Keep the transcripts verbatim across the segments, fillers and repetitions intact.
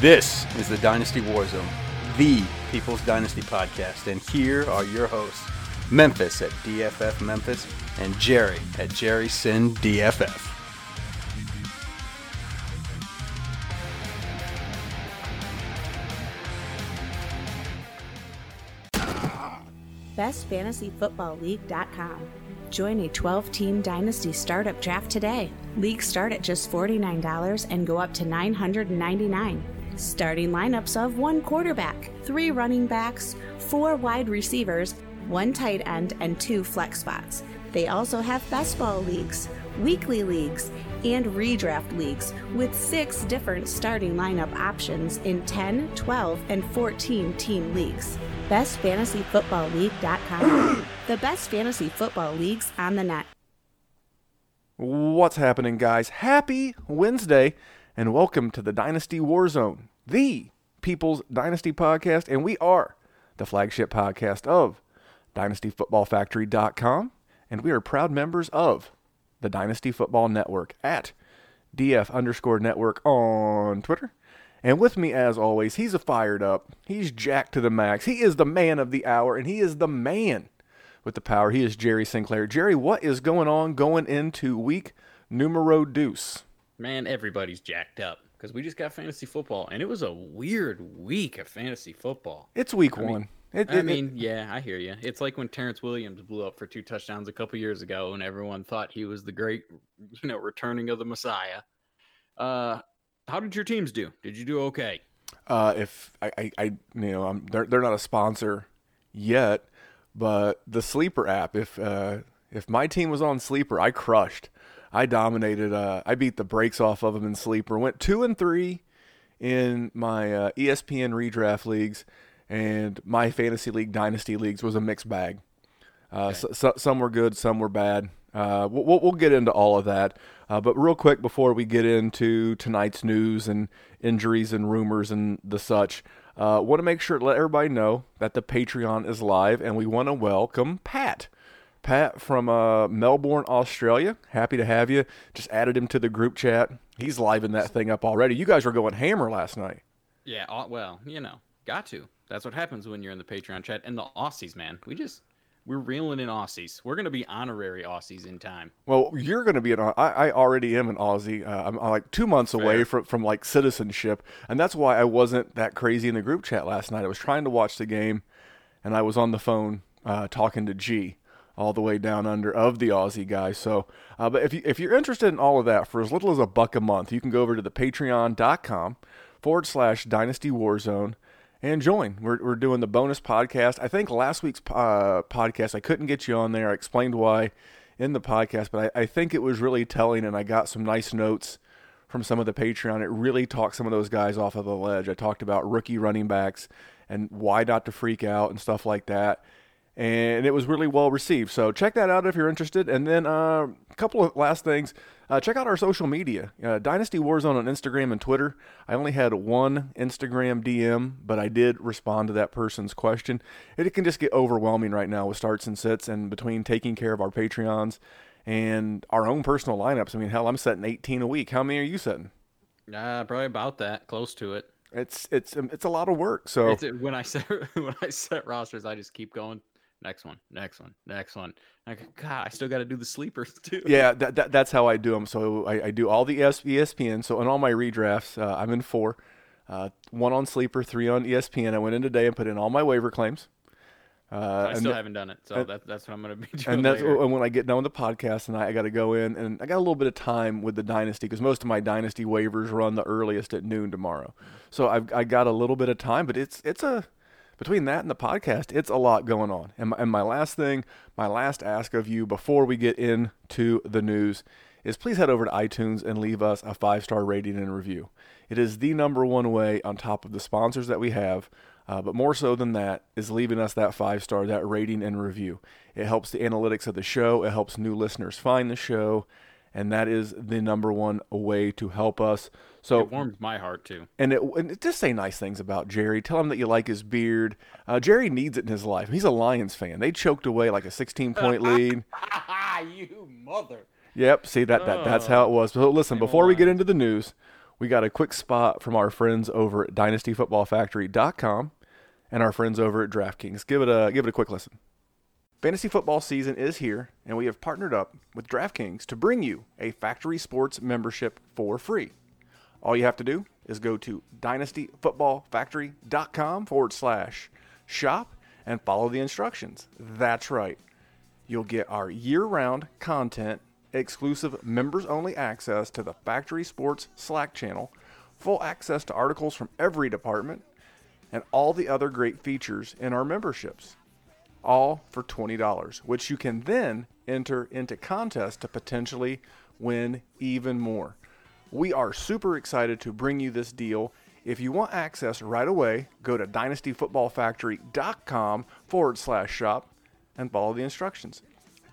This is the Dynasty Warzone, the People's Dynasty Podcast, and here are your hosts, Memphis at D F F Memphis and Jerry at Jerry Sin D F F. best fantasy football league dot com. Join a twelve-team Dynasty startup draft today. Leagues start at just forty-nine dollars and go up to nine hundred ninety-nine dollars. Starting lineups of one quarterback, three running backs, four wide receivers, one tight end, and two flex spots. They also have best ball leagues, weekly leagues, and redraft leagues with six different starting lineup options in ten, twelve, and fourteen team leagues. best fantasy football league dot com. The best fantasy football leagues on the net. What's happening, guys? Happy Wednesday, and welcome to the Dynasty Warzone, the People's Dynasty Podcast, and we are the flagship podcast of Dynasty Football Factory dot com, and we are proud members of the Dynasty Football Network at D F underscore network on Twitter. And with me, as always, he's a fired up. He's jacked to the max. He is the man of the hour, and he is the man with the power. He is Jerry Sinclair. Jerry, what is going on going into week numero deuce? Man, everybody's jacked up because we just got fantasy football, and it was a weird week of fantasy football. It's week I one. Mean, It, it, I mean, it, yeah, I hear you. It's like when Terrence Williams blew up for two touchdowns a couple years ago, and everyone thought he was the great, you know, returning of the Messiah. Uh, how did your teams do? Did you do okay? Uh, if I, I, I you know, I'm, they're they're not a sponsor yet, but the Sleeper app. If uh, if my team was on Sleeper, I crushed. I dominated. Uh, I beat the brakes off of them in Sleeper. Went two and three in my uh, E S P N redraft leagues. And my fantasy league, dynasty leagues, was a mixed bag. Uh, okay. so, so, some were good, some were bad. Uh, we'll, we'll get into all of that. Uh, but real quick, before we get into tonight's news and injuries and rumors and the such, uh, want to make sure to let everybody know that the Patreon is live, and we want to welcome Pat. Pat from uh, Melbourne, Australia. Happy to have you. Just added him to the group chat. He's livening that thing up already. You guys were going hammer last night. Yeah, well, you know, got to. That's what happens when you're in the Patreon chat. And the Aussies, man. We just, we're reeling in Aussies. We're going to be honorary Aussies in time. Well, you're going to be an Aussie. I already am an Aussie. Uh, I'm, I'm like two months Fair. away from, from like citizenship. And that's why I wasn't that crazy in the group chat last night. I was trying to watch the game, and I was on the phone uh, talking to G all the way down under of the Aussie guy. So, uh, but if, you, if you're interested in all of that, for as little as a buck a month, you can go over to the patreon dot com forward slash Dynasty Warzone. And join. We're we're doing the bonus podcast. I think last week's uh, podcast, I couldn't get you on there. I explained why in the podcast, but I, I think it was really telling, and I got some nice notes from some of the Patreon. It really talked some of those guys off of the ledge. I talked about rookie running backs and why not to freak out and stuff like that. And it was really well received. So check that out if you're interested. And then uh, a couple of last things. Uh, check out our social media, uh, Dynasty Warzone on Instagram and Twitter. I only had one Instagram D M, but I did respond to that person's question. It can just get overwhelming right now with starts and sits, and between taking care of our Patreons and our own personal lineups. I mean, hell, I'm setting eighteen a week. How many are you setting? Uh, probably about that, close to it. It's it's it's a lot of work. So it's, when I set when I set rosters, I just keep going. Next one, next one, next one. Like, God, I still got to do the sleepers too. Yeah, that, that, that's how I do them. So I, I do all the E S P N. So in all my redrafts, uh, I'm in four. Uh, one on Sleeper, three on E S P N. I went in today and put in all my waiver claims. Uh, I still th- haven't done it, so and, that, that's what I'm going to be doing. And that's later. And when I get done with the podcast tonight, I got to go in, and I got a little bit of time with the Dynasty because most of my Dynasty waivers run the earliest at noon tomorrow. So I've I got a little bit of time, but it's it's a – between that and the podcast, it's a lot going on. And my, and my last thing, my last ask of you before we get into the news is please head over to iTunes and leave us a five-star rating and review. It is the number one way on top of the sponsors that we have, uh, but more so than that is leaving us that five-star, that rating and review. It helps the analytics of the show. It helps new listeners find the show. And that is the number one way to help us. So it warmed my heart, too. And, it, and it, just say nice things about Jerry. Tell him that you like his beard. Uh, Jerry needs it in his life. He's a Lions fan. They choked away like a sixteen-point lead. You mother. Yep, see, that, that that's how it was. So listen, before we get into the news, we got a quick spot from our friends over at Dynasty Football Factory dot com and our friends over at DraftKings. Give it a give it a quick listen. Fantasy football season is here, and we have partnered up with DraftKings to bring you a Factory Sports membership for free. All you have to do is go to Dynasty Football Factory dot com forward slash shop and follow the instructions. That's right. You'll get our year-round content, exclusive members-only access to the Factory Sports Slack channel, full access to articles from every department, and all the other great features in our memberships. All for twenty dollars, which you can then enter into contests to potentially win even more. We are super excited to bring you this deal. If you want access right away, go to Dynasty Football Factory dot com forward slash shop and follow the instructions.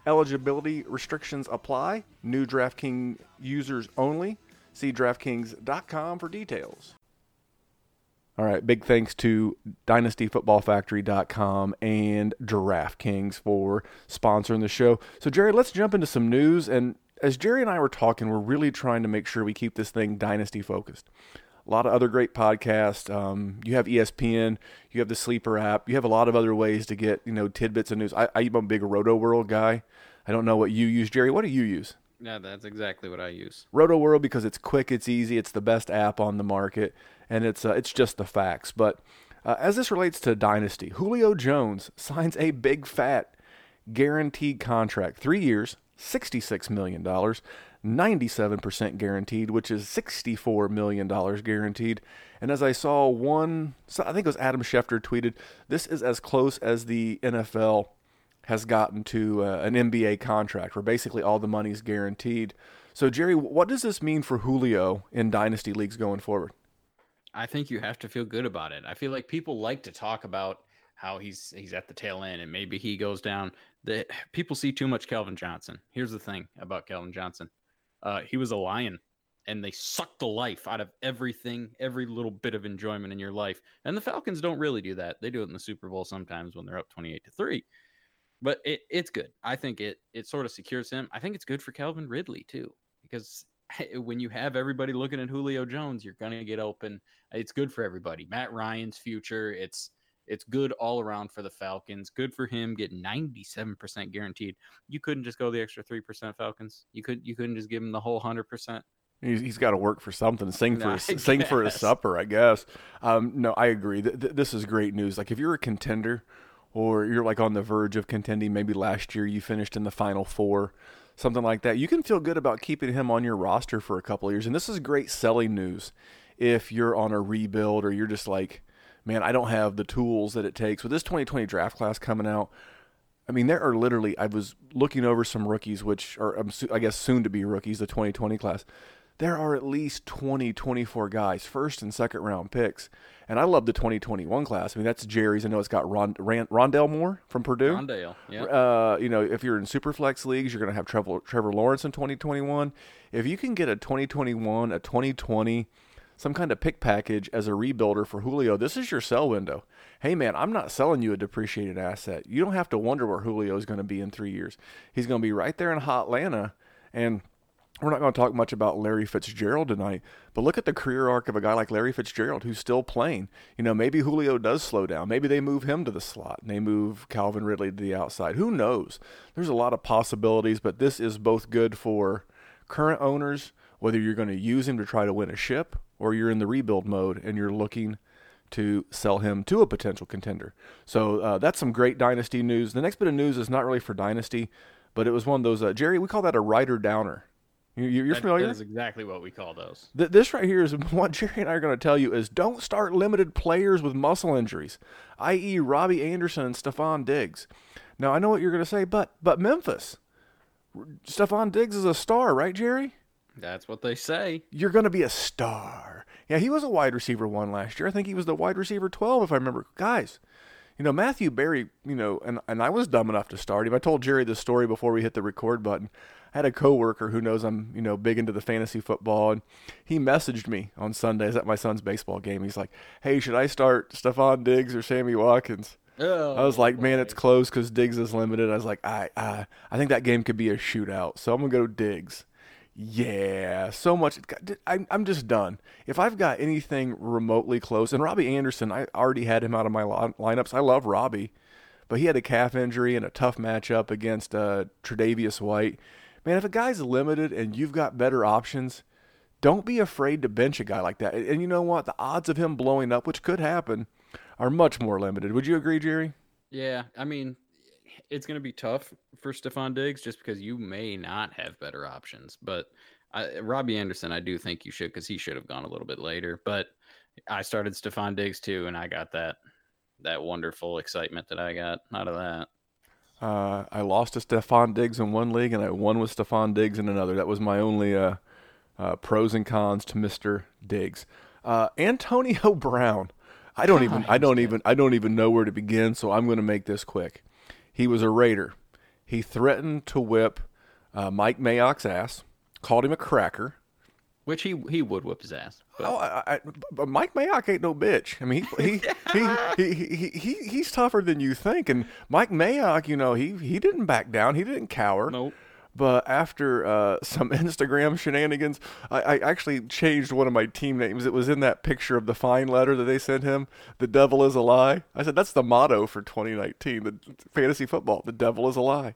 Eligibility restrictions apply. New DraftKings users only. See DraftKings dot com for details. All right, big thanks to Dynasty Football Factory dot com and DraftKings for sponsoring the show. So, Jerry, let's jump into some news. And as Jerry and I were talking, we're really trying to make sure we keep this thing Dynasty-focused. A lot of other great podcasts. Um, you have E S P N. You have the Sleeper app. You have a lot of other ways to get, you know, tidbits of news. I, I'm a big Roto World guy. I don't know what you use. Jerry, what do you use? Yeah, that's exactly what I use. Roto World, because it's quick, it's easy, it's the best app on the market. And it's uh, it's just the facts. But uh, as this relates to Dynasty, Julio Jones signs a big fat guaranteed contract. Three years, sixty-six million dollars, ninety-seven percent guaranteed, which is sixty-four million dollars guaranteed. And as I saw one, so I think it was Adam Schefter tweeted, this is as close as the N F L has gotten to uh, an N B A contract where basically all the money's guaranteed. So, Jerry, what does this mean for Julio in Dynasty leagues going forward? I think you have to feel good about it. I feel like people like to talk about how he's he's at the tail end and maybe he goes down. The, people see too much Calvin Johnson. Here's the thing about Calvin Johnson. Uh, he was a lion, and they sucked the life out of everything, every little bit of enjoyment in your life. And the Falcons don't really do that. They do it in the Super Bowl sometimes when they're up twenty-eight to three. But it, it's good. I think it it sort of secures him. I think it's good for Calvin Ridley, too, because when you have everybody looking at Julio Jones, you're going to get open. It's good for everybody. Matt Ryan's future. It's it's good all around for the Falcons. Good for him. Get ninety-seven percent guaranteed. You couldn't just go the extra three percent, Falcons. You could you couldn't just give him the whole one hundred percent. He's, he's got to work for something. Sing for his, sing for his supper, I guess. Um, no, I agree. Th- th- this is great news. Like if you're a contender or you're like on the verge of contending, maybe last year you finished in the Final Four, something like that, you can feel good about keeping him on your roster for a couple of years. And this is great selling news if you're on a rebuild or you're just like, man, I don't have the tools that it takes. With this twenty twenty draft class coming out, I mean, there are literally, I was looking over some rookies, which are, I guess, soon to be rookies, the twenty twenty class. There are at least twenty, twenty-four guys, first and second round picks. And I love the twenty twenty-one class. I mean, that's Jerry's. I know it's got Rond- Rand- Rondale Moore from Purdue. Rondale, yeah. Uh, you know, if you're in Superflex leagues, you're going to have Trevor, Trevor Lawrence in twenty twenty-one. If you can get a twenty twenty-one, a twenty twenty, some kind of pick package as a rebuilder for Julio, this is your sell window. Hey, man, I'm not selling you a depreciated asset. You don't have to wonder where Julio is going to be in three years. He's going to be right there in Hotlanta, and we're not going to talk much about Larry Fitzgerald tonight, but look at the career arc of a guy like Larry Fitzgerald who's still playing. You know, maybe Julio does slow down. Maybe they move him to the slot and they move Calvin Ridley to the outside. Who knows? There's a lot of possibilities, but this is both good for current owners, whether you're going to use him to try to win a ship or you're in the rebuild mode and you're looking to sell him to a potential contender. So uh, that's some great Dynasty news. The next bit of news is not really for Dynasty, but it was one of those, uh, Jerry, we call that a rider downer. You're that, familiar? That is exactly what we call those. This right here is what Jerry and I are going to tell you is don't start limited players with muscle injuries, that is. Robbie Anderson and Stephon Diggs. Now, I know what you're going to say, but but Memphis. Stephon Diggs is a star, right, Jerry? That's what they say. You're going to be a star. Yeah, he was a wide receiver one last year. I think he was the wide receiver twelve, if I remember. Guys, you know, Matthew Berry, you know, and, and I was dumb enough to start him. I told Jerry this story before we hit the record button. I had a coworker who knows I'm, you know, big into the fantasy football, and he messaged me on Sundays at my son's baseball game. He's like, "Hey, should I start Stephon Diggs or Sammy Watkins?" Oh, I was like, "Man, it's close because Diggs is limited." I was like, "I, I, I think that game could be a shootout, so I'm gonna go Diggs." Yeah, so much. I'm just done. If I've got anything remotely close, and Robbie Anderson, I already had him out of my lineups. I love Robbie, but he had a calf injury and a tough matchup against uh, Tre'Davious White. Man, if a guy's limited and you've got better options, don't be afraid to bench a guy like that. And you know what? The odds of him blowing up, which could happen, are much more limited. Would you agree, Jerry? Yeah, I mean, it's going to be tough for Stephon Diggs just because you may not have better options. But I, Robbie Anderson, I do think you should, because he should have gone a little bit later. But I started Stephon Diggs too, and I got that that wonderful excitement that I got out of that. Uh, I lost to Stephon Diggs in one league, and I won with Stephon Diggs in another. That was my only uh, uh, pros and cons to Mister Diggs. Uh, Antonio Brown. I don't God, even. I don't even. I don't even know where to begin. So I'm going to make this quick. He was a Raider. He threatened to whip uh, Mike Mayock's ass, called him a cracker. Which he, he would whip his ass. But. Oh, I, I, but Mike Mayock ain't no bitch. I mean, he he, he, he, he he he's tougher than you think. And Mike Mayock, you know, he, he didn't back down. He didn't cower. Nope. But after uh, some Instagram shenanigans, I, I actually changed one of my team names. It was in that picture of the fine letter that they sent him. The devil is a lie. I said, that's the motto for twenty nineteen, the fantasy football. The devil is a lie.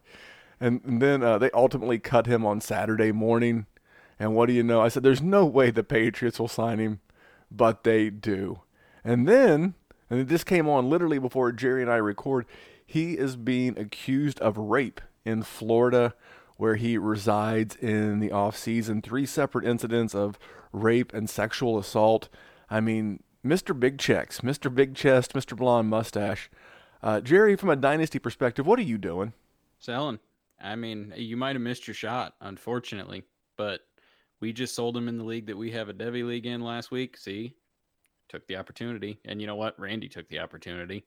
And, and then uh, they ultimately cut him on Saturday morning. And what do you know? I said, there's no way the Patriots will sign him, but they do. And then, and this came on literally before Jerry and I record, he is being accused of rape in Florida, where he resides in the offseason. Three separate incidents of rape and sexual assault. I mean, Mister Big Checks, Mister Big Chest, Mister Blonde Mustache. Uh, Jerry, from a dynasty perspective, what are you doing? Selling. I mean, you might have missed your shot, unfortunately, but we just sold him in the league that we have a Devy League in last week. See, took the opportunity. And you know what? Randy took the opportunity.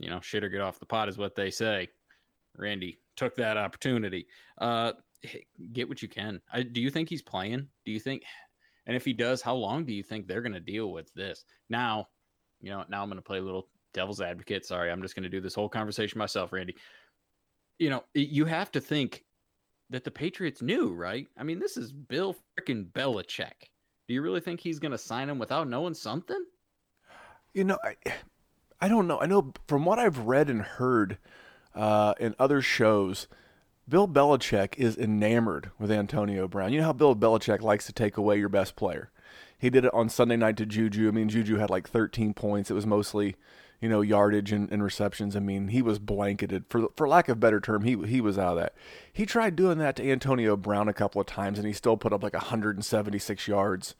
You know, shit or get off the pot is what they say. Randy took that opportunity. Uh, get what you can. I, do you think he's playing? Do you think, and if he does, how long do you think they're going to deal with this? Now, you know, now I'm going to play a little devil's advocate. Sorry, I'm just going to do this whole conversation myself, Randy. You know, you have to think that the Patriots knew, right? I mean, this is Bill freaking Belichick. Do you really think he's going to sign him without knowing something? You know, I, I don't know. I know from what I've read and heard, Uh, in other shows, Bill Belichick is enamored with Antonio Brown. You know how Bill Belichick likes to take away your best player. He did it on Sunday night to Juju. I mean, Juju had like thirteen points. It was mostly, you know, yardage and, and receptions. I mean, he was blanketed. For for lack of a better term, he he was out of that. He tried doing that to Antonio Brown a couple of times, and he still put up like one hundred seventy-six yards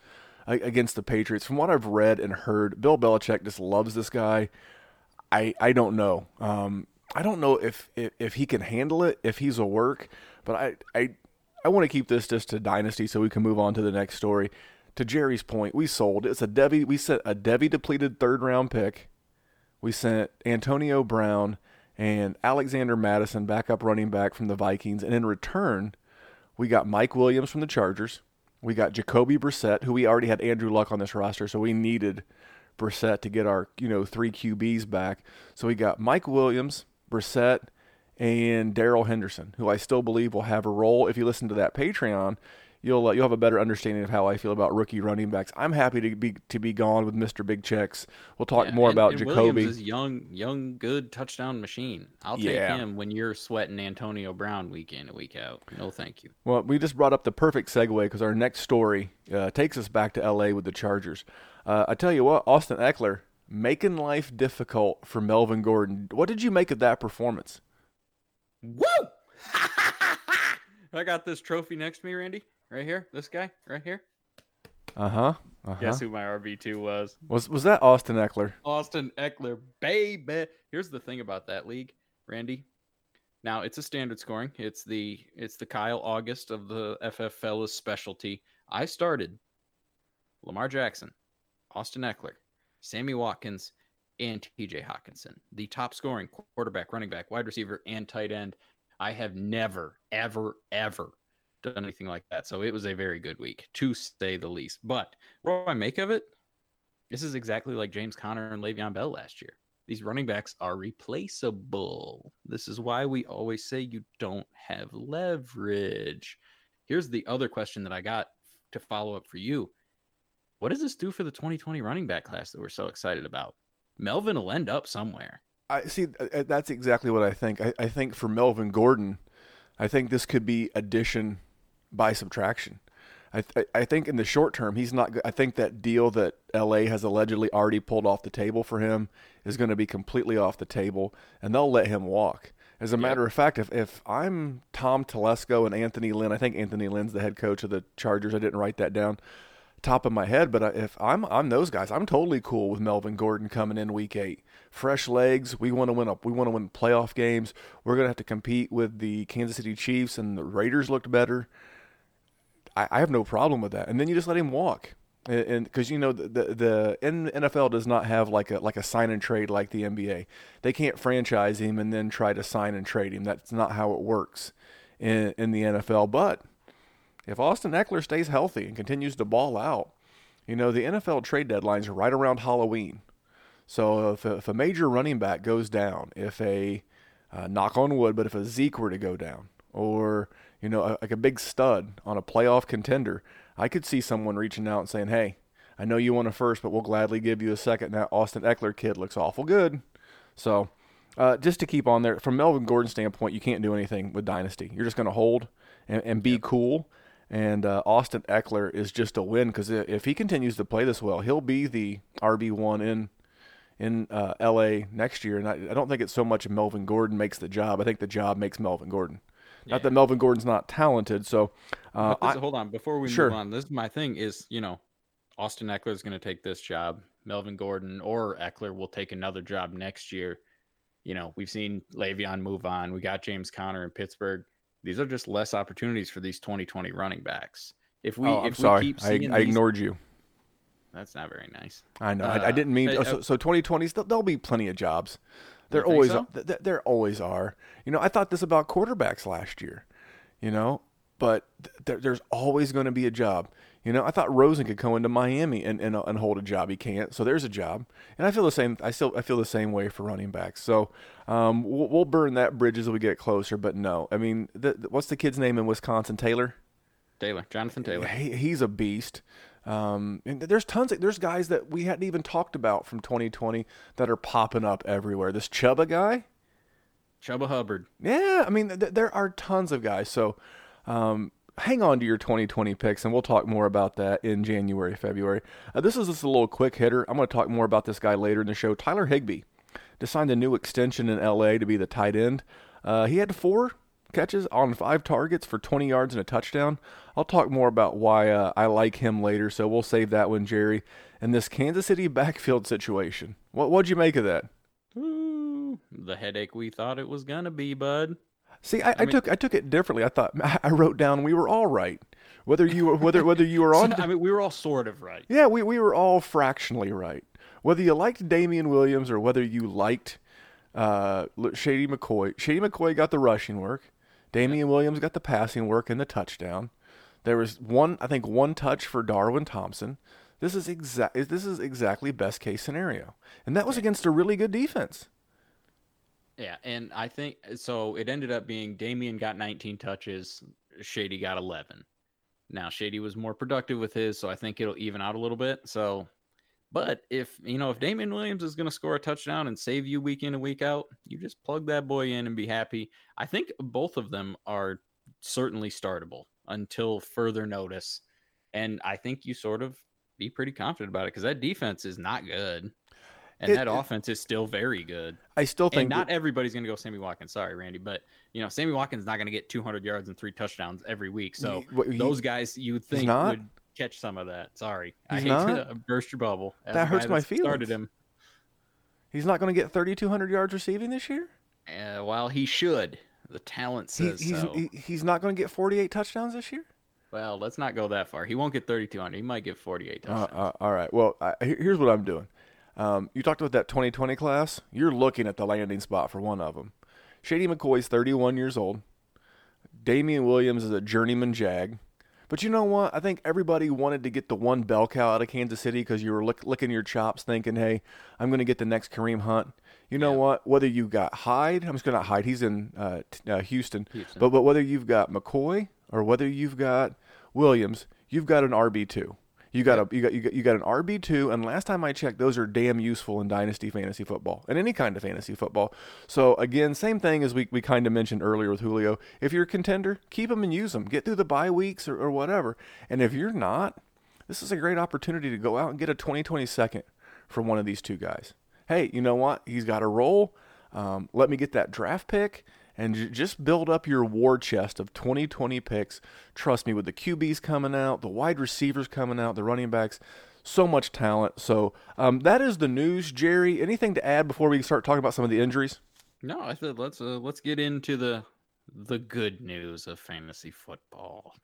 against the Patriots. From what I've read and heard, Bill Belichick just loves this guy. I, I don't know. Um... I don't know if, if, if he can handle it, if he's a work, but I I, I want to keep this just to dynasty so we can move on to the next story. To Jerry's point, we sold. It's a Devy. We sent a Devy depleted third round pick. We sent Antonio Brown and Alexander Madison, backup running back from the Vikings, and in return, we got Mike Williams from the Chargers. We got Jacoby Brissett, who we already had Andrew Luck on this roster, so we needed Brissett to get our you know three Q Bs back. So we got Mike Williams, Brissett, and Daryl Henderson, who I still believe will have a role. If you listen to that Patreon, you'll uh, you'll have a better understanding of how I feel about rookie running backs. I'm happy to be to be gone with Mister Big Checks. We'll talk yeah, more and, about and Jacoby. Williams is young, young, good touchdown machine. I'll take yeah. him when you're sweating Antonio Brown week in and week out. No, thank you. Well, we just brought up the perfect segue because our next story uh, takes us back to L A with the Chargers. Uh, I tell you what, Austin Ekeler, making life difficult for Melvin Gordon. What did you make of that performance? Woo! I got this trophy next to me, Randy. Right here. This guy. Right here. Uh-huh. uh-huh. Guess who my R B two was? Was was that Austin Ekeler? Austin Ekeler, baby. Here's the thing about that league, Randy. Now, it's a standard scoring. It's the it's the Kyle August of the F F Fellas specialty. I started Lamar Jackson, Austin Ekeler, Sammy Watkins, and T J. Hockenson, the top scoring quarterback, running back, wide receiver, and tight end. I have never, ever, ever done anything like that. So it was a very good week, to say the least. But what do I make of it? This is exactly like James Conner and Le'Veon Bell last year. These running backs are replaceable. This is why we always say you don't have leverage. Here's the other question that I got to follow up for you. What does this do for the twenty twenty running back class that we're so excited about? Melvin will end up somewhere. I see. That's exactly what I think. I, I think for Melvin Gordon, I think this could be addition by subtraction. I, th- I think in the short term, he's not. I think that deal that L A has allegedly already pulled off the table for him is going to be completely off the table, and they'll let him walk. As a matter of fact, if, if I'm Tom Telesco and Anthony Lynn, I think Anthony Lynn's the head coach of the Chargers. I didn't write that down top of my head, but if I'm I'm those guys, I'm totally cool with Melvin Gordon coming in week eight. Fresh legs, we want to win up. We want to win playoff games. We're going to have to compete with the Kansas City Chiefs, and the Raiders looked better. I have no problem with that. And then you just let him walk. And because, you know, the, the the N F L does not have like a like a sign and trade like the N B A. They can't franchise him and then try to sign and trade him. That's not how it works in, in the N F L. But if Austin Ekeler stays healthy and continues to ball out, you know, the N F L trade deadline's right around Halloween. So if a, if a major running back goes down, if a uh, knock on wood, but if a Zeke were to go down, or you know, like a big stud on a playoff contender, I could see someone reaching out and saying, hey, I know you want a first, but we'll gladly give you a second. Now, Austin Ekeler kid looks awful good. So uh, just to keep on there, from Melvin Gordon's standpoint, you can't do anything with Dynasty. You're just going to hold and, and be cool. And uh, Austin Ekeler is just a win, because if he continues to play this well, he'll be the R B one in in uh, L A next year. And I, I don't think it's so much Melvin Gordon makes the job. I think the job makes Melvin Gordon. Not yeah. that Melvin Gordon's not talented, so uh, this, I, hold on before we sure. move on. This is my thing is, you know, Austin Ekeler is going to take this job. Melvin Gordon or Ekeler will take another job next year. You know, we've seen Le'Veon move on. We got James Conner in Pittsburgh. These are just less opportunities for these twenty twenty running backs. If we, oh, if I'm sorry. we keep seeing I, I these, ignored you. That's not very nice. I know. Uh, I, I didn't mean. I, I, so, so twenty twenties, there'll, there'll be plenty of jobs. There always, so? th- there always are. You know, I thought this about quarterbacks last year, you know, but th- there's always going to be a job. You know, I thought Rosen could go into Miami and, and and hold a job. He can't, so there's a job. And I feel the same. I still I feel the same way for running backs. So um, we'll, we'll burn that bridge as we get closer. But no, I mean, the, the, what's the kid's name in Wisconsin? Taylor. Taylor, Jonathan Taylor. He, he's a beast. Um, and there's tons of, there's guys that we hadn't even talked about from twenty twenty that are popping up everywhere. This Chuba guy, Chuba Hubbard. Yeah. I mean, th- there are tons of guys. So, um, hang on to your twenty twenty picks, and we'll talk more about that in January, February. Uh, this is just a little quick hitter. I'm going to talk more about this guy later in the show. Tyler Higbee just signed a new extension in L A to be the tight end. Uh, he had four catches on five targets for twenty yards and a touchdown. I'll talk more about why uh, I like him later, so we'll save that one, Jerry. And this Kansas City backfield situation, what, what'd you make of that? Ooh, the headache we thought it was going to be, bud. See, I, I, I mean, took I took it differently. I thought I wrote down we were all right, whether you were, whether whether you were on. So, I mean, we were all sort of right. Yeah, we, we were all fractionally right. Whether you liked Damian Williams or whether you liked uh, Shady McCoy, Shady McCoy got the rushing work. Damian Williams got the passing work and the touchdown. There was one, I think, one touch for Darwin Thompson. This is exact. This is exactly best case scenario, and that was against a really good defense. Yeah, and I think so. It ended up being Damian got nineteen touches, Shady got eleven. Now Shady was more productive with his, so I think it'll even out a little bit. So, but if you know if Damian Williams is going to score a touchdown and save you week in and week out, you just plug that boy in and be happy. I think both of them are certainly startable until further notice, and I think you sort of be pretty confident about it because that defense is not good, and it, that it, offense is still very good. I still think and not that, everybody's going to go Sammy Watkins. Sorry, Randy, but you know Sammy Watkins is not going to get two hundred yards and three touchdowns every week. So he, he, those guys you would think would catch some of that. Sorry, I hate not, to burst your bubble. As that hurts my feelings. Started him. He's not going to get thirty-two hundred yards receiving this year. Uh, well, he should. The talent says he, he's, so. He, he's not going to get forty-eight touchdowns this year. Well, let's not go that far. He won't get thirty-two hundred. He might get forty-eight touchdowns. Uh, uh, all right. Well, I, here's what I'm doing. Um, you talked about that twenty twenty class. You're looking at the landing spot for one of them. Shady McCoy's thirty-one years old. Damian Williams is a journeyman jag. But you know what? I think everybody wanted to get the one bell cow out of Kansas City because you were lick, licking your chops thinking, hey, I'm going to get the next Kareem Hunt. You know yeah. what? Whether you got Hyde, I'm just going to Hyde. He's in uh, uh, Houston. Houston. But, but whether you've got McCoy or whether you've got Williams, you've got an R B two. You got a you got you got, you got an R B two, and last time I checked, those are damn useful in dynasty fantasy football and any kind of fantasy football. So again, same thing as we, we kind of mentioned earlier with Julio. If you're a contender, keep them and use them. Get through the bye weeks or, or whatever. And if you're not, this is a great opportunity to go out and get a twenty twenty second for one of these two guys. Hey, you know what? He's got a role. Um, let me get that draft pick. And just build up your war chest of twenty twenty picks. Trust me, with the Q Bs coming out, the wide receivers coming out, the running backs, so much talent. So um, that is the news, Jerry. Anything to add before we start talking about some of the injuries? No, I said let's uh, let's get into the the good news of fantasy football.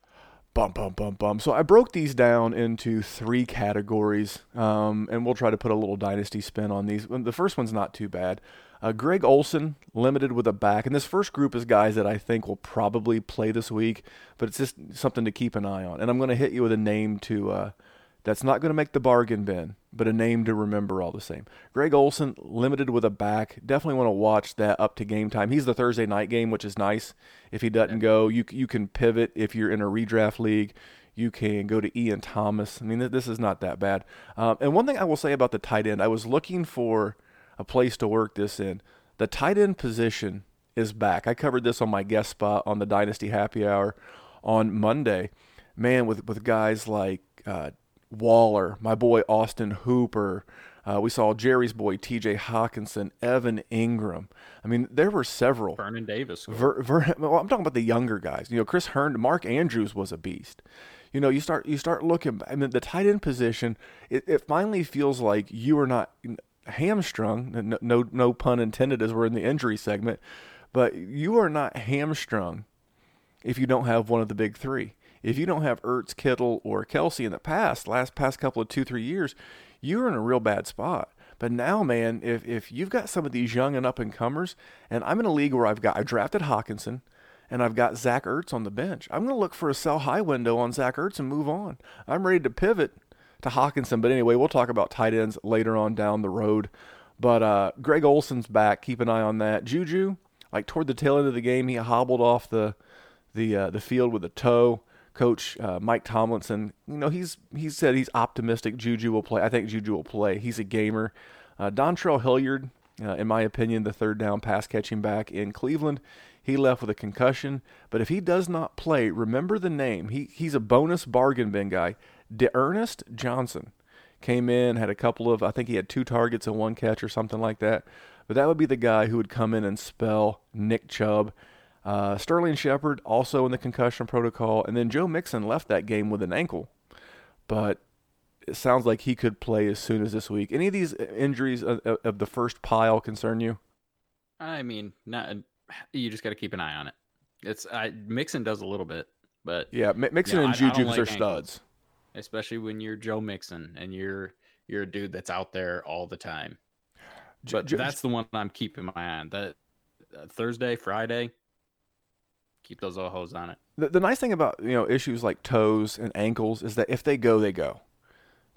Bum, bum, bum, bum. So I broke these down into three categories, um, and we'll try to put a little dynasty spin on these. The first one's not too bad. Uh, Greg Olsen, limited with a back. And this first group is guys that I think will probably play this week, but it's just something to keep an eye on. And I'm going to hit you with a name to uh, that's not going to make the bargain bin, but a name to remember all the same. Greg Olsen, limited with a back. Definitely want to watch that up to game time. He's the Thursday night game, which is nice. If he doesn't go, you you can pivot if you're in a redraft league. You can go to Ian Thomas. I mean, this is not that bad. Um, and one thing I will say about the tight end, I was looking for a place to work this in. The tight end position is back. I covered this on my guest spot on the Dynasty Happy Hour on Monday. Man, with, with guys like uh, Waller, my boy Austin Hooper. Uh, we saw Jerry's boy T J. Hockenson, Evan Ingram. I mean, there were several. Vernon Davis. Ver, Ver, well, I'm talking about the younger guys. You know, Chris Herndon, Mark Andrews was a beast. You know, you start you start looking. I mean, the tight end position, it, it finally feels like you are not hamstrung, no, no no pun intended as we're in the injury segment, but you are not hamstrung if you don't have one of the big three. If you don't have Ertz, Kittle, or Kelsey in the past, last past couple of two, three years, you're in a real bad spot. But now, man, if if you've got some of these young and up-and-comers, and I'm in a league where I've got, I drafted Hockenson, and I've got Zach Ertz on the bench, I'm going to look for a sell-high window on Zach Ertz and move on. I'm ready to pivot to Hockenson, but anyway, we'll talk about tight ends later on down the road. But uh, Greg Olsen's back. Keep an eye on that. Juju, like toward the tail end of the game, he hobbled off the the uh, the field with a toe. Coach uh, Mike Tomlinson, you know, he's he said he's optimistic Juju will play. I think Juju will play. He's a gamer. Uh, Dontrell Hilliard, uh, in my opinion, the third down pass catching back in Cleveland, he left with a concussion. But if he does not play, remember the name. He he's a bonus bargain bin guy. DeErnest Johnson came in, had a couple of, I think he had two targets and one catch or something like that. But that would be the guy who would come in and spell Nick Chubb. Uh, Sterling Shepard also in the concussion protocol. And then Joe Mixon left that game with an ankle. But it sounds like he could play as soon as this week. Any of these injuries of, of the first pile concern you? I mean, not, you just got to keep an eye on it. It's I, Mixon does a little bit. But yeah, Mixon yeah, and Juju like are ankles. Studs. Especially when you're Joe Mixon and you're you're a dude that's out there all the time. But J- that's the one I'm keeping my eye on. That uh, Thursday, Friday, keep those ohos on it. The, the nice thing about you know issues like toes and ankles is that if they go, they go.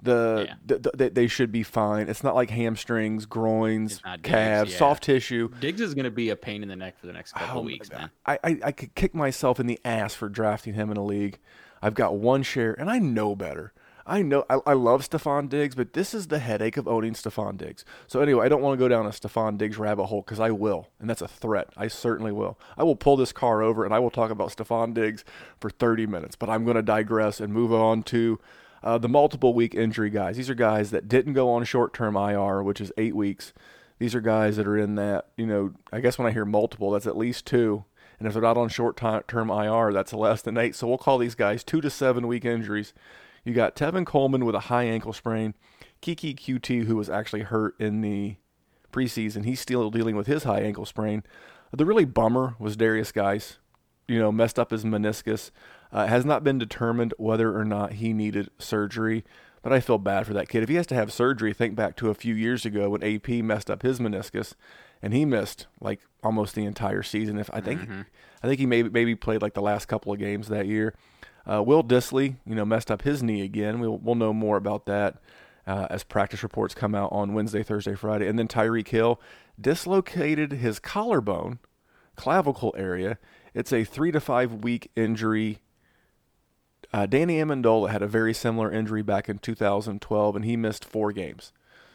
The, yeah. the, the they, they should be fine. It's not like hamstrings, groins, calves, yeah. soft tissue. Diggs is going to be a pain in the neck for the next couple oh, of weeks, man. I, I I could kick myself in the ass for drafting him in a league. I've got one share, and I know better. I know I, I love Stephon Diggs, but this is the headache of owning Stephon Diggs. So anyway, I don't want to go down a Stephon Diggs rabbit hole because I will, and that's a threat. I certainly will. I will pull this car over, and I will talk about Stephon Diggs for thirty minutes, but I'm going to digress and move on to uh, the multiple-week injury guys. These are guys that didn't go on short-term I R, which is eight weeks. These are guys that are in that, you know, I guess when I hear multiple, that's at least two. And if they're not on short-term I R, that's less than eight. So we'll call these guys two to seven-week injuries. You got Tevin Coleman with a high ankle sprain. Kiki Q T, who was actually hurt in the preseason, he's still dealing with his high ankle sprain. The really bummer was Darius Guice. You know, messed up his meniscus. Uh, has not been determined whether or not he needed surgery. But I feel bad for that kid. If he has to have surgery, think back to a few years ago when A P messed up his meniscus. And he missed like almost the entire season. If I think, mm-hmm. I think he maybe maybe played like the last couple of games that year. Uh, Will Dissly, you know, messed up his knee again. We'll we'll know more about that uh, as practice reports come out on Wednesday, Thursday, Friday. And then Tyreek Hill dislocated his collarbone, clavicle area. It's a three to five week injury Uh, Danny Amendola had a very similar injury back in two thousand twelve, and he missed four games.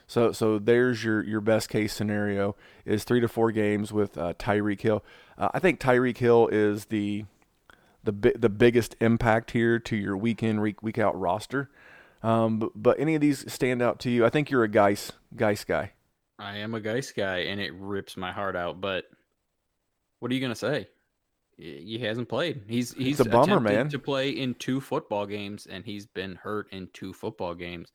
So so there's your, your best case scenario is three to four games with uh, Tyreek Hill. Uh, I think Tyreek Hill is the the bi- the biggest impact here to your week in, week, week out roster. Um, but, but any of these stand out to you? I think you're a Geis, Geis guy. I am a Geis guy, and it rips my heart out. But what are you going to say? He hasn't played. He's he's it's a bummer, man. To play in two football games, and he's been hurt in two football games.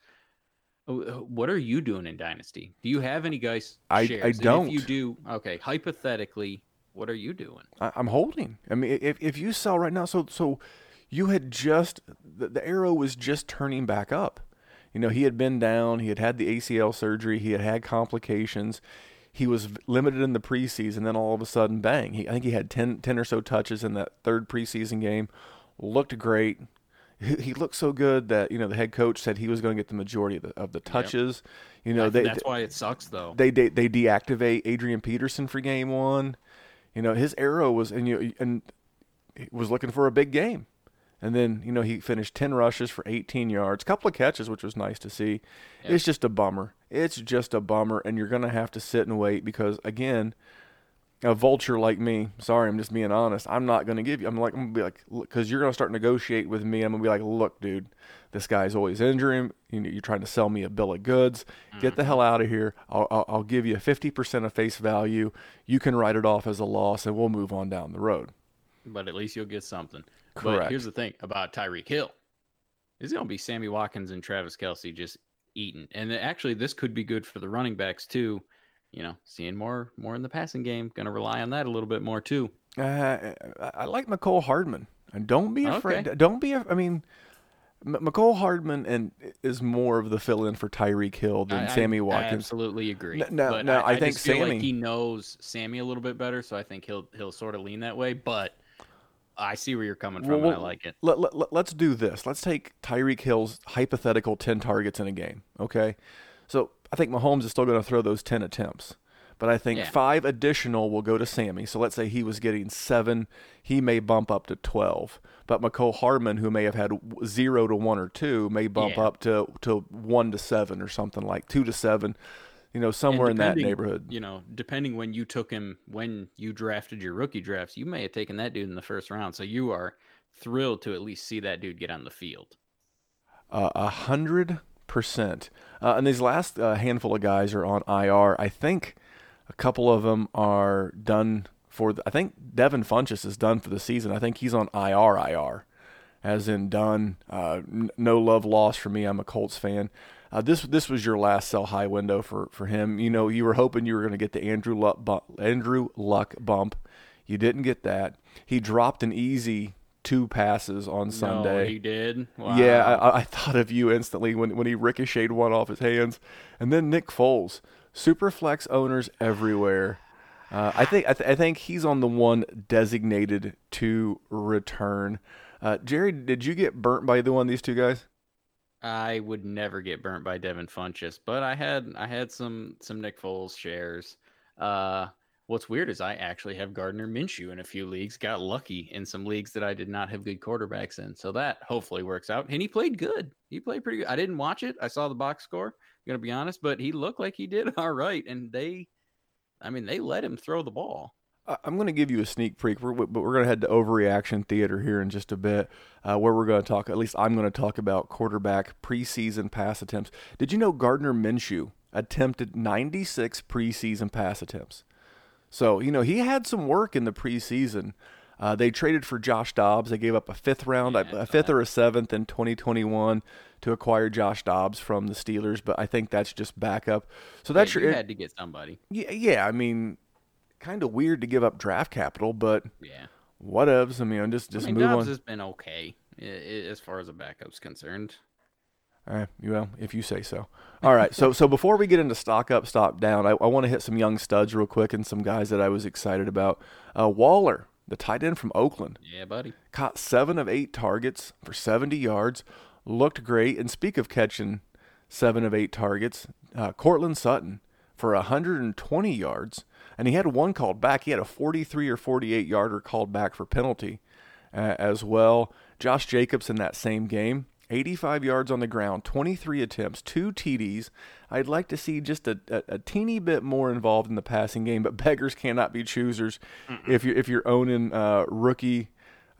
What are you doing in Dynasty? Do you have any guys? I, shares? I don't. If you do, okay. Hypothetically, what are you doing? I, I'm holding. I mean, if if you sell right now, so so you had just the, the arrow was just turning back up. You know, he had been down. He had had the A C L surgery. He had had complications. He was limited in the preseason, then all of a sudden, bang. He, I think he had ten, ten or so touches in that third preseason game. Looked great. He, he looked so good that, you know, the head coach said he was going to get the majority of the, of the touches. Yep. You know, they, that's why it sucks, though. They, they they deactivate Adrian Peterson for game one. You know, his arrow was and you and he was looking for a big game. And then, you know, he finished ten rushes for eighteen yards, a couple of catches, which was nice to see. Yeah. It's just a bummer. It's just a bummer, and you're going to have to sit and wait because, again, a vulture like me, sorry, I'm just being honest, I'm not going to give you. I'm like, I'm going to be like, look, because you're going to start negotiating with me. I'm going to be like, look, dude, this guy's always injuring. You're trying to sell me a bill of goods. Mm. Get the hell out of here. I'll, I'll, I'll give you fifty percent of face value. You can write it off as a loss, and we'll move on down the road. But at least you'll get something. Correct. But here's the thing about Tyreek Hill. It's going to be Sammy Watkins and Travis Kelce just eating. And actually, this could be good for the running backs, too. You know, seeing more more in the passing game. Going to rely on that a little bit more, too. Uh, I like McCole Hardman. And don't be afraid. Okay. Don't be – I mean, McCole Hardman and is more of the fill-in for Tyreek Hill than I, Sammy Watkins. I absolutely agree. No, no I, I, I think Sammy – I feel like he knows Sammy a little bit better, so I think he'll he'll sort of lean that way. But – I see where you're coming from, well, and I like it. Let, let, let's do this. Let's take Tyreek Hill's hypothetical ten targets in a game, okay? So I think Mahomes is still going to throw those ten attempts, but I think yeah. five additional will go to Sammy. So let's say he was getting seven. He may bump up to twelve. But McCole Hardman, who may have had zero to one or two, may bump yeah. up to, to one to seven or something like two to seven, you know, somewhere in that neighborhood. You know, depending when you took him, when you drafted your rookie drafts, you may have taken that dude in the first round. So you are thrilled to at least see that dude get on the field. A hundred percent. And these last uh, handful of guys are on I R. I think a couple of them are done for the, I think Devin Funchess is done for the season. I think he's on I R I R, as in done. Uh, n- no love lost for me. I'm a Colts fan. Uh, this this was your last sell high window for, for him. You know, you were hoping you were going to get the Andrew Luck, bump, Andrew Luck bump. You didn't get that. He dropped an easy two passes on Sunday. No, he did? Wow. Yeah, I, I thought of you instantly when, when he ricocheted one off his hands. And then Nick Foles, super flex owners everywhere. Uh, I think I, th- I think he's on the one designated to return. Uh, Jerry, did you get burnt by the one of these two guys? I would never get burnt by Devin Funchess, but I had I had some some Nick Foles shares. Uh, what's weird is I actually have Gardner Minshew in a few leagues. Got lucky in some leagues that I did not have good quarterbacks in, so that hopefully works out. And he played good. He played pretty good. I didn't watch it. I saw the box score. I'm gonna be honest, but he looked like he did all right. And they, I mean, they let him throw the ball. I'm going to give you a sneak peek, but we're going to head to Overreaction Theater here in just a bit, uh, where we're going to talk, at least I'm going to talk about quarterback preseason pass attempts. Did you know Gardner Minshew attempted ninety-six preseason pass attempts? So, you know, he had some work in the preseason. Uh, they traded for Josh Dobbs. They gave up a fifth round, yeah, a fifth or a seventh in twenty twenty-one to acquire Josh Dobbs from the Steelers, but I think that's just backup. So that's yeah, your. You had to get somebody. Yeah, yeah, I mean. Kind of weird to give up draft capital, but yeah, whatevs. I mean, just just I mean, move Dobbs on. Dobbs has been okay as far as a backup's concerned. All right, well, if you say so. All right, so so before we get into stock up, stock down, I, I want to hit some young studs real quick and some guys that I was excited about. Uh, Waller, the tight end from Oakland. Yeah, buddy. Caught seven of eight targets for seventy yards. Looked great. And speak of catching seven of eight targets, uh, Cortland Sutton for one hundred twenty yards. And he had one called back. He had a forty-three or forty-eight yarder called back for penalty. uh, as well. Josh Jacobs in that same game, eighty-five yards on the ground, twenty-three attempts, two T Ds. I'd like to see just a, a, a teeny bit more involved in the passing game, but beggars cannot be choosers if you're, if you're owning uh, rookie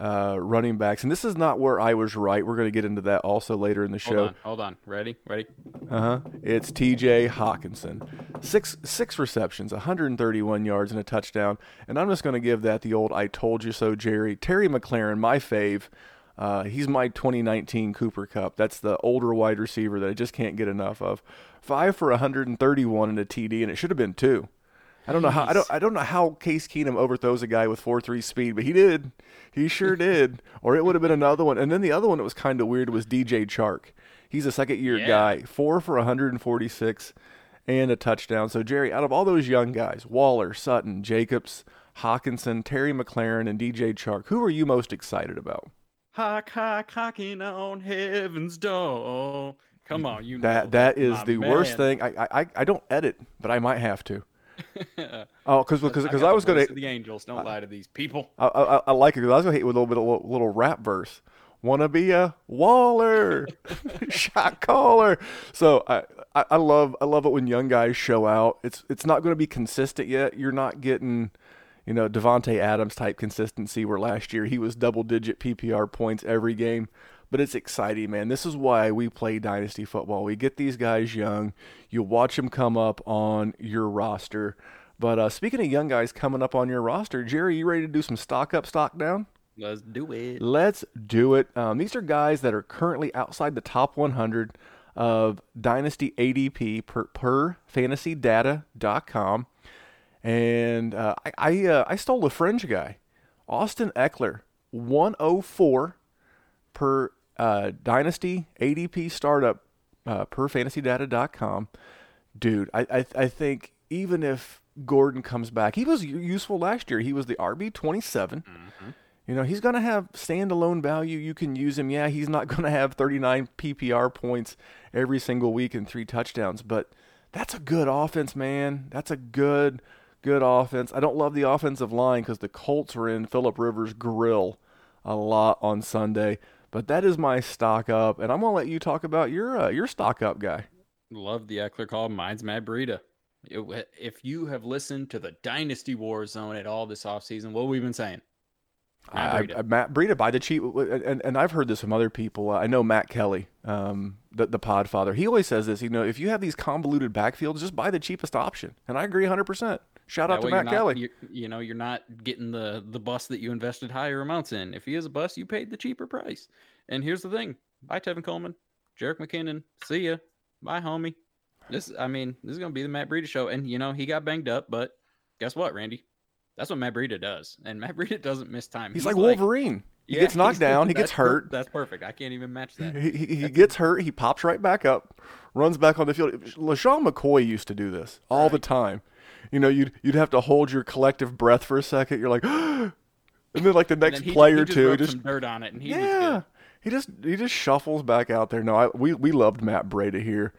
uh, running backs. And this is not where I was right. We're going to get into that also later in the show. Hold on. Hold on. Ready? Ready? Uh-huh. It's T J. Hockenson. Six, six receptions, one hundred thirty-one yards, and a touchdown. And I'm just going to give that the old I told you so, Jerry. Terry McLaurin, my fave. Uh, he's my twenty nineteen Cooper Kupp. That's the older wide receiver that I just can't get enough of. Five for one hundred thirty-one and a T D, and it should have been two. I don't know how I don't I don't know how Case Keenum overthrows a guy with four three speed, but he did. He sure did. Or it would have been another one. And then the other one that was kind of weird was D J Chark. He's a second year yeah. guy. Four for one hundred forty-six and a touchdown. So Jerry, out of all those young guys, Waller, Sutton, Jacobs, Hockenson, Terry McLaurin, and D J Chark, who are you most excited about? Hock, hock, hocking on heaven's door. Come on, you know. That, that is the man. worst thing. I, I I don't edit, but I might have to. Oh, because I, I was going to. The angels, don't I, lie to these people. I, I, I like it because I was going to hit with a little bit of little, little rap verse. Wanna be a Waller, shot caller. So I, I I love I love it when young guys show out. It's it's not going to be consistent yet. You're not getting, you know, Devontae Adams type consistency where last year he was double-digit P P R points every game. But it's exciting, man. This is why we play dynasty football. We get these guys young. You watch them come up on your roster. But uh, speaking of young guys coming up on your roster, Jerry, you ready to do some stock up, stock down? Let's do it. Let's do it. Um, these are guys that are currently outside the top one hundred of Dynasty A D P per, per fantasy data dot com. And uh, I I, uh, I stole a fringe guy, Austin Ekeler, one oh four per uh, Dynasty A D P startup uh, per fantasy data dot com. Dude, I, I I think even if Gordon comes back, he was useful last year. He was the R B twenty-seven. Mm-hmm. You know, he's going to have standalone value. You can use him. Yeah, he's not going to have thirty-nine P P R points every single week and three touchdowns, but that's a good offense, man. That's a good... Good offense. I don't love the offensive line because the Colts were in Phillip Rivers' grill a lot on Sunday. But that is my stock up, and I'm gonna let you talk about your uh, your stock up guy. Love the Ekeler call. Mine's Matt Breida. It, if you have listened to the Dynasty War Zone at all this offseason, what have we been saying? Matt Breida. I, I, Matt Breida by the cheap, and and I've heard this from other people. I know Matt Kelly, um, the the Podfather. He always says this. You know, if you have these convoluted backfields, just buy the cheapest option. And I agree, one hundred percent. Shout out to Matt Kelly. You know, you're not getting the, the bust that you invested higher amounts in. If he is a bust, you paid the cheaper price. And here's the thing. Bye, Tevin Coleman. Jerick McKinnon. See ya. Bye, homie. This, I mean, this is going to be the Matt Breida show. And, you know, he got banged up, but guess what, Randy? That's what Matt Breida does. And Matt Breida doesn't miss time. He's, he's like Wolverine. Like, he yeah, gets knocked down. He gets hurt. That's perfect. I can't even match that. He, he, he gets hurt. He pops right back up, runs back on the field. LaShawn McCoy used to do this all right. the time. You know, you'd you'd have to hold your collective breath for a second. You're like, and then like the next he, play or two, just, just some dirt on it, and he yeah, was he just he just shuffles back out there. No, I, we we loved Matt Breida here,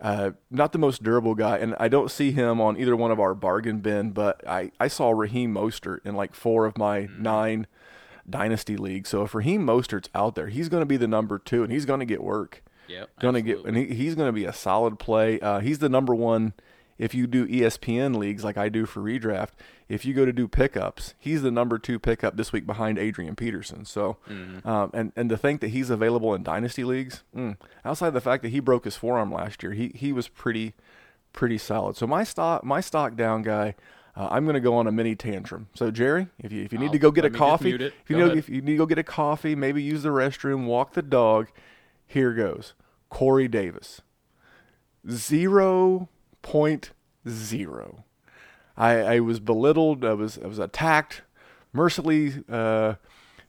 uh, not the most durable guy, and I don't see him on either one of our bargain bin. But I, I saw Raheem Mostert in like four of my mm. nine dynasty leagues. So if Raheem Mostert's out there, he's going to be the number two, and he's going to get work. Yeah, going to get, and he, he's going to be a solid play. Uh, he's the number one. If you do E S P N leagues like I do for redraft, if you go to do pickups, he's the number two pickup this week behind Adrian Peterson. So, mm. um, and and to think that he's available in dynasty leagues, mm, outside of the fact that he broke his forearm last year, he he was pretty pretty solid. So my stock my stock down guy, uh, I'm going to go on a mini tantrum. So Jerry, if you if you need I'll, to go get a coffee, if you need, if you need to go get a coffee, maybe use the restroom, walk the dog. Here goes Corey Davis, zero. Point zero. I, I was belittled. I was I was attacked, mercilessly, uh,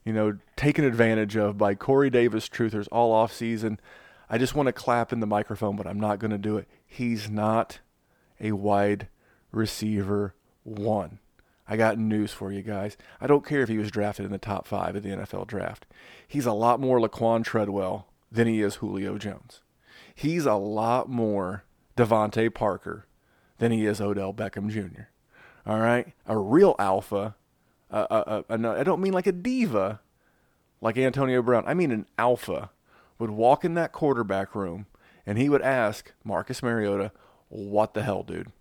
you know, taken advantage of by Corey Davis truthers all off season. I just want to clap in the microphone, but I'm not going to do it. He's not a wide receiver one. I got news for you guys. I don't care if he was drafted in the top five of the N F L draft. He's a lot more Laquan Treadwell than he is Julio Jones. He's a lot more Devontae Parker than he is Odell Beckham Junior All right? A real alpha. Uh, uh, uh, I don't mean like a diva, like Antonio Brown, I mean an alpha, would walk in that quarterback room and he would ask Marcus Mariota, what the hell, dude?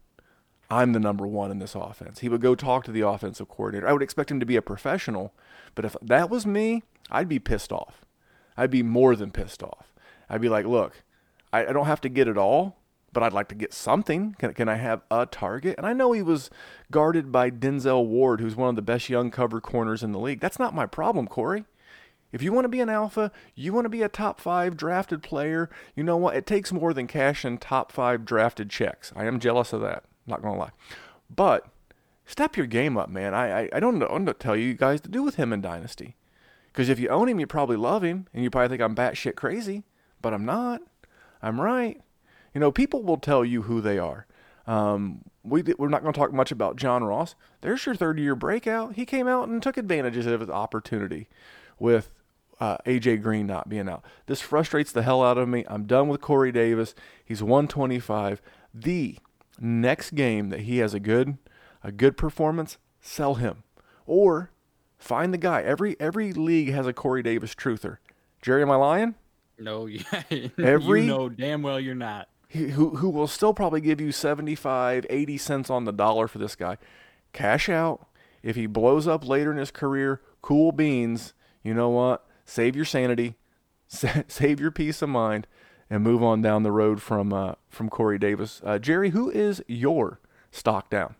I'm the number one in this offense. He would go talk to the offensive coordinator. I would expect him to be a professional, but if that was me, I'd be pissed off. I'd be more than pissed off. I'd be like, look, I, I don't have to get it all, but I'd like to get something. Can, can I have a target? And I know he was guarded by Denzel Ward, who's one of the best young cover corners in the league. That's not my problem, Corey. If you want to be an alpha, you want to be a top five drafted player, you know what? It takes more than cash and top five drafted checks. I am jealous of that. Not going to lie. But step your game up, man. I, I, I don't know what to tell you guys to do with him in Dynasty. Because if you own him, you probably love him. And you probably think I'm batshit crazy. But I'm not. I'm right. You know, people will tell you who they are. Um, we, we're not going to talk much about John Ross. There's your third-year breakout. He came out and took advantages of his opportunity with uh, A J Green not being out. This frustrates the hell out of me. I'm done with Corey Davis. He's one twenty-five. The next game that he has a good a good performance, sell him. Or find the guy. Every every league has a Corey Davis truther. Jerry, am I lying? No, yeah. Every, you know damn well you're not. He, who who will still probably give you seventy-five, eighty cents on the dollar for this guy. Cash out. If he blows up later in his career, cool beans. You know what? Save your sanity. Save your peace of mind. And move on down the road from uh, from Corey Davis. Uh, Jerry, who is your stock down?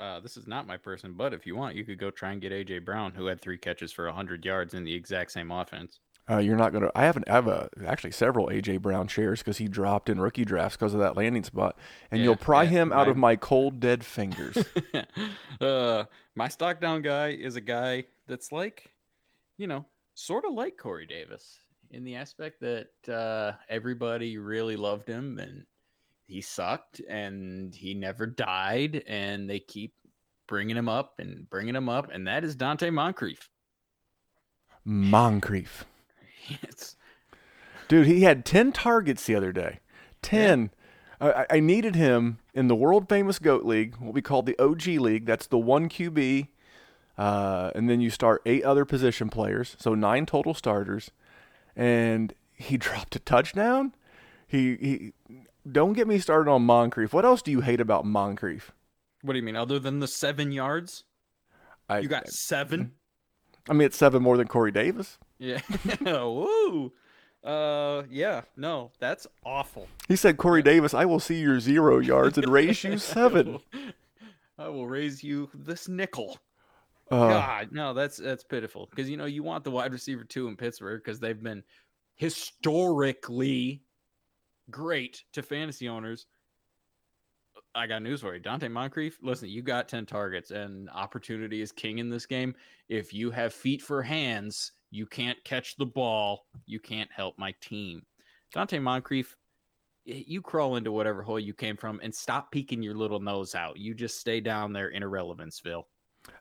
Uh, this is not my person, but if you want, you could go try and get A J. Brown, who had three catches for one hundred yards in the exact same offense. Uh, you're not going to – I have an, I have a, actually several A J. Brown shares because he dropped in rookie drafts because of that landing spot. And yeah, you'll pry yeah, him out my, of my cold, dead fingers. uh, my stock down guy is a guy that's like, you know, sort of like Corey Davis. In the aspect that uh, everybody really loved him and he sucked and he never died and they keep bringing him up and bringing him up. And that is Dante Moncrief. Moncrief. Yes. Dude, he had ten targets the other day. ten. Yeah. I, I needed him in the world famous GOAT League, what we call the O G League. That's the one Q B. Uh, and then you start eight other position players. So nine total starters. And he dropped a touchdown. He he. Don't get me started on Moncrief. What else do you hate about Moncrief? What do you mean, other than the seven yards? I, you got I, seven? I mean, it's seven more than Corey Davis. Yeah. Woo. Uh, yeah, no, that's awful. He said, Corey Davis, I will see your zero yards and raise you seven. I will, I will raise you this nickel. Uh, God, no, that's that's pitiful because, you know, you want the wide receiver two in Pittsburgh because they've been historically great to fantasy owners. I got news for you. Dante Moncrief, listen, you got ten targets and opportunity is king in this game. If you have feet for hands, you can't catch the ball. You can't help my team. Dante Moncrief, you crawl into whatever hole you came from and stop peeking your little nose out. You just stay down there in irrelevanceville.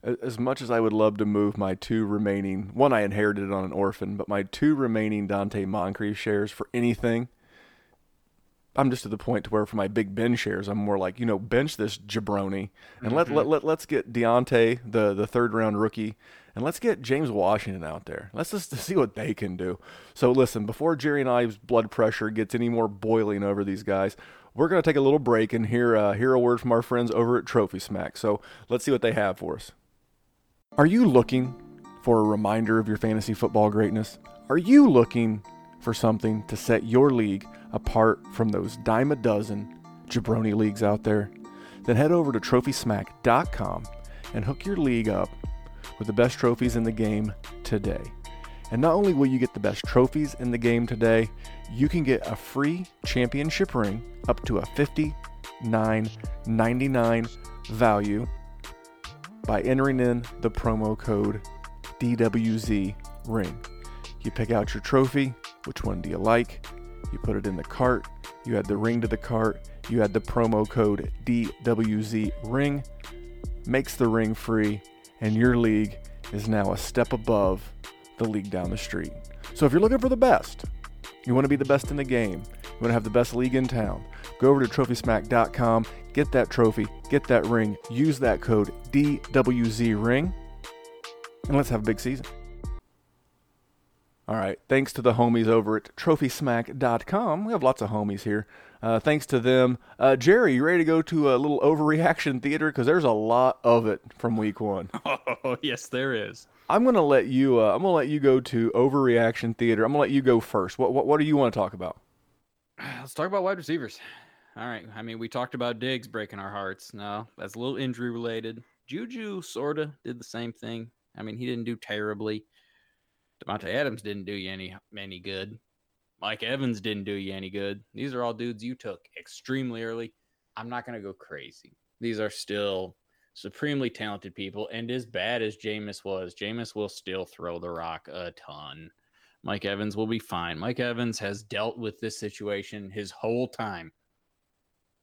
As much as I would love to move my two remaining, one I inherited on an orphan, but my two remaining Dante Moncrief shares for anything, I'm just to the point to where for my Big Ben shares, I'm more like, you know, bench this jabroni and mm-hmm. let, let, let, let's get Deontay, the, the third round rookie, and let's get James Washington out there. Let's just see what they can do. So listen, before Jerry and I's blood pressure gets any more boiling over these guys, we're going to take a little break and hear, uh, hear a word from our friends over at Trophy Smack. So let's see what they have for us. Are you looking for a reminder of your fantasy football greatness? Are you looking for something to set your league apart from those dime a dozen jabroni leagues out there? Then head over to trophy smack dot com and hook your league up with the best trophies in the game today. And not only will you get the best trophies in the game today, you can get a free championship ring up to a fifty-nine ninety-nine dollars value by entering in the promo code D W Z ring. You pick out your trophy. Which one do you like? You put it in the cart. You add the ring to the cart. You add the promo code D W Z ring. Makes the ring free. And your league is now a step above the league down the street. So if you're looking for the best, you want to be the best in the game, you want to have the best league in town, go over to trophy smack dot com, get that trophy, get that ring, use that code D W Z ring, and let's have a big season. All right. Thanks to the homies over at Trophy Smack dot com. We have lots of homies here. Uh, thanks to them. Uh, Jerry, you ready to go to a little overreaction theater? Because there's a lot of it from week one. Oh, yes, there is. I'm going to let you uh, I'm going to let you go to overreaction theater. I'm going to let you go first. What, what, what do you want to talk about? Let's talk about wide receivers. All right. I mean, we talked about Diggs breaking our hearts. No, that's a little injury related. Juju sort of did the same thing. I mean, he didn't do terribly. Devontae Adams didn't do you any, any good. Mike Evans didn't do you any good. These are all dudes you took extremely early. I'm not going to go crazy. These are still supremely talented people. And as bad as Jameis was, Jameis will still throw the rock a ton. Mike Evans will be fine. Mike Evans has dealt with this situation his whole time.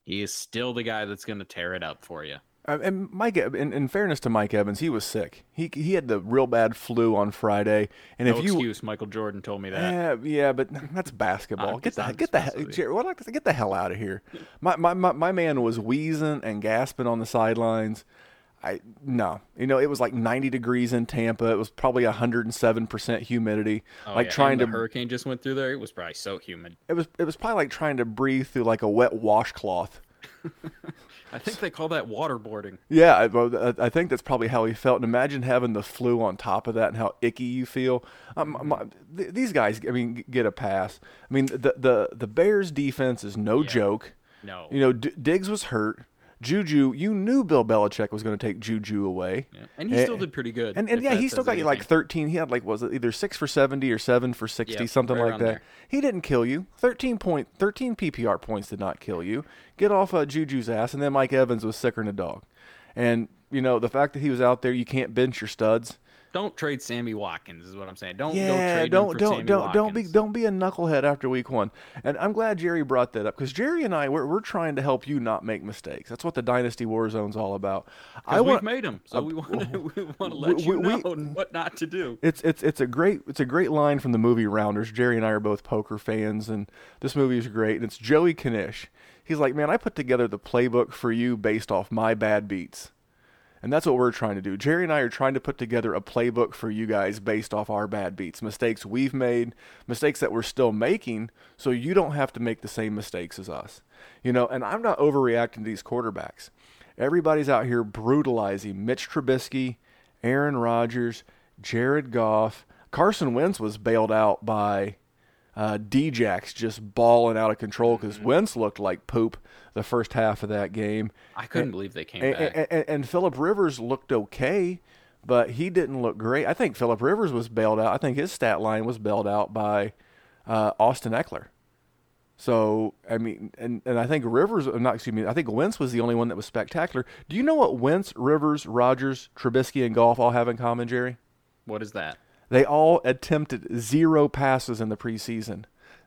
He is still the guy that's going to tear it up for you. Uh, and Mike, in, in fairness to Mike Evans, he was sick. He he had the real bad flu on Friday. And no if you excuse, Michael Jordan told me that. Yeah, yeah, but that's basketball. Get the get the Jerry, well, get the hell out of here. My, my my my man was wheezing and gasping on the sidelines. I no, you know, it was like ninety degrees in Tampa. It was probably one hundred seven percent humidity. Oh, like yeah. trying and the to hurricane just went through there. It was probably so humid. It was it was probably like trying to breathe through like a wet washcloth. I think they call that waterboarding. Yeah, I, I think that's probably how he felt. And imagine having the flu on top of that and how icky you feel. Um, my, these guys, I mean, get a pass. I mean, the the, the Bears' defense is no yeah. joke. No. You know, D- Diggs was hurt. Juju, you knew Bill Belichick was going to take Juju away. Yeah. And he and, still did pretty good. And, and yeah, he still got anything. Like thirteen. He had like, was it either six for seventy or seven for sixty, yeah, something right like that. There. He didn't kill you. thirteen, point, thirteen P P R points did not kill you. Get off uh, Juju's ass. And then Mike Evans was sicker than a dog. And, you know, the fact that he was out there, you can't bench your studs. Don't trade Sammy Watkins is what I'm saying. Don't yeah, don't trade don't him for don't Sammy don't, don't be don't be a knucklehead after week one. And I'm glad Jerry brought that up because Jerry and I we're we're trying to help you not make mistakes. That's what the Dynasty Warzone's all about. I want, we've made them, so uh, we want to we want to let we, you know we, what not to do. It's it's it's a great it's a great line from the movie Rounders. Jerry and I are both poker fans, and this movie is great. And it's Joey Knish. He's like, man, I put together the playbook for you based off my bad beats. And that's what we're trying to do. Jerry and I are trying to put together a playbook for you guys based off our bad beats, mistakes we've made, mistakes that we're still making, so you don't have to make the same mistakes as us. You know, and I'm not overreacting to these quarterbacks. Everybody's out here brutalizing Mitch Trubisky, Aaron Rodgers, Jared Goff. Carson Wentz was bailed out by uh, D-Jax just balling out of control because mm-hmm. Wentz looked like poop the first half of that game. I couldn't and, believe they came and, back. And, and, and Phillip Rivers looked okay, but he didn't look great. I think Phillip Rivers was bailed out. I think his stat line was bailed out by uh, Austin Ekeler. So, I mean, and, and I think Rivers, not excuse me, I think Wentz was the only one that was spectacular. Do you know what Wentz, Rivers, Rodgers, Trubisky, and Goff all have in common, Jerry? What is that? They all attempted zero passes in the preseason.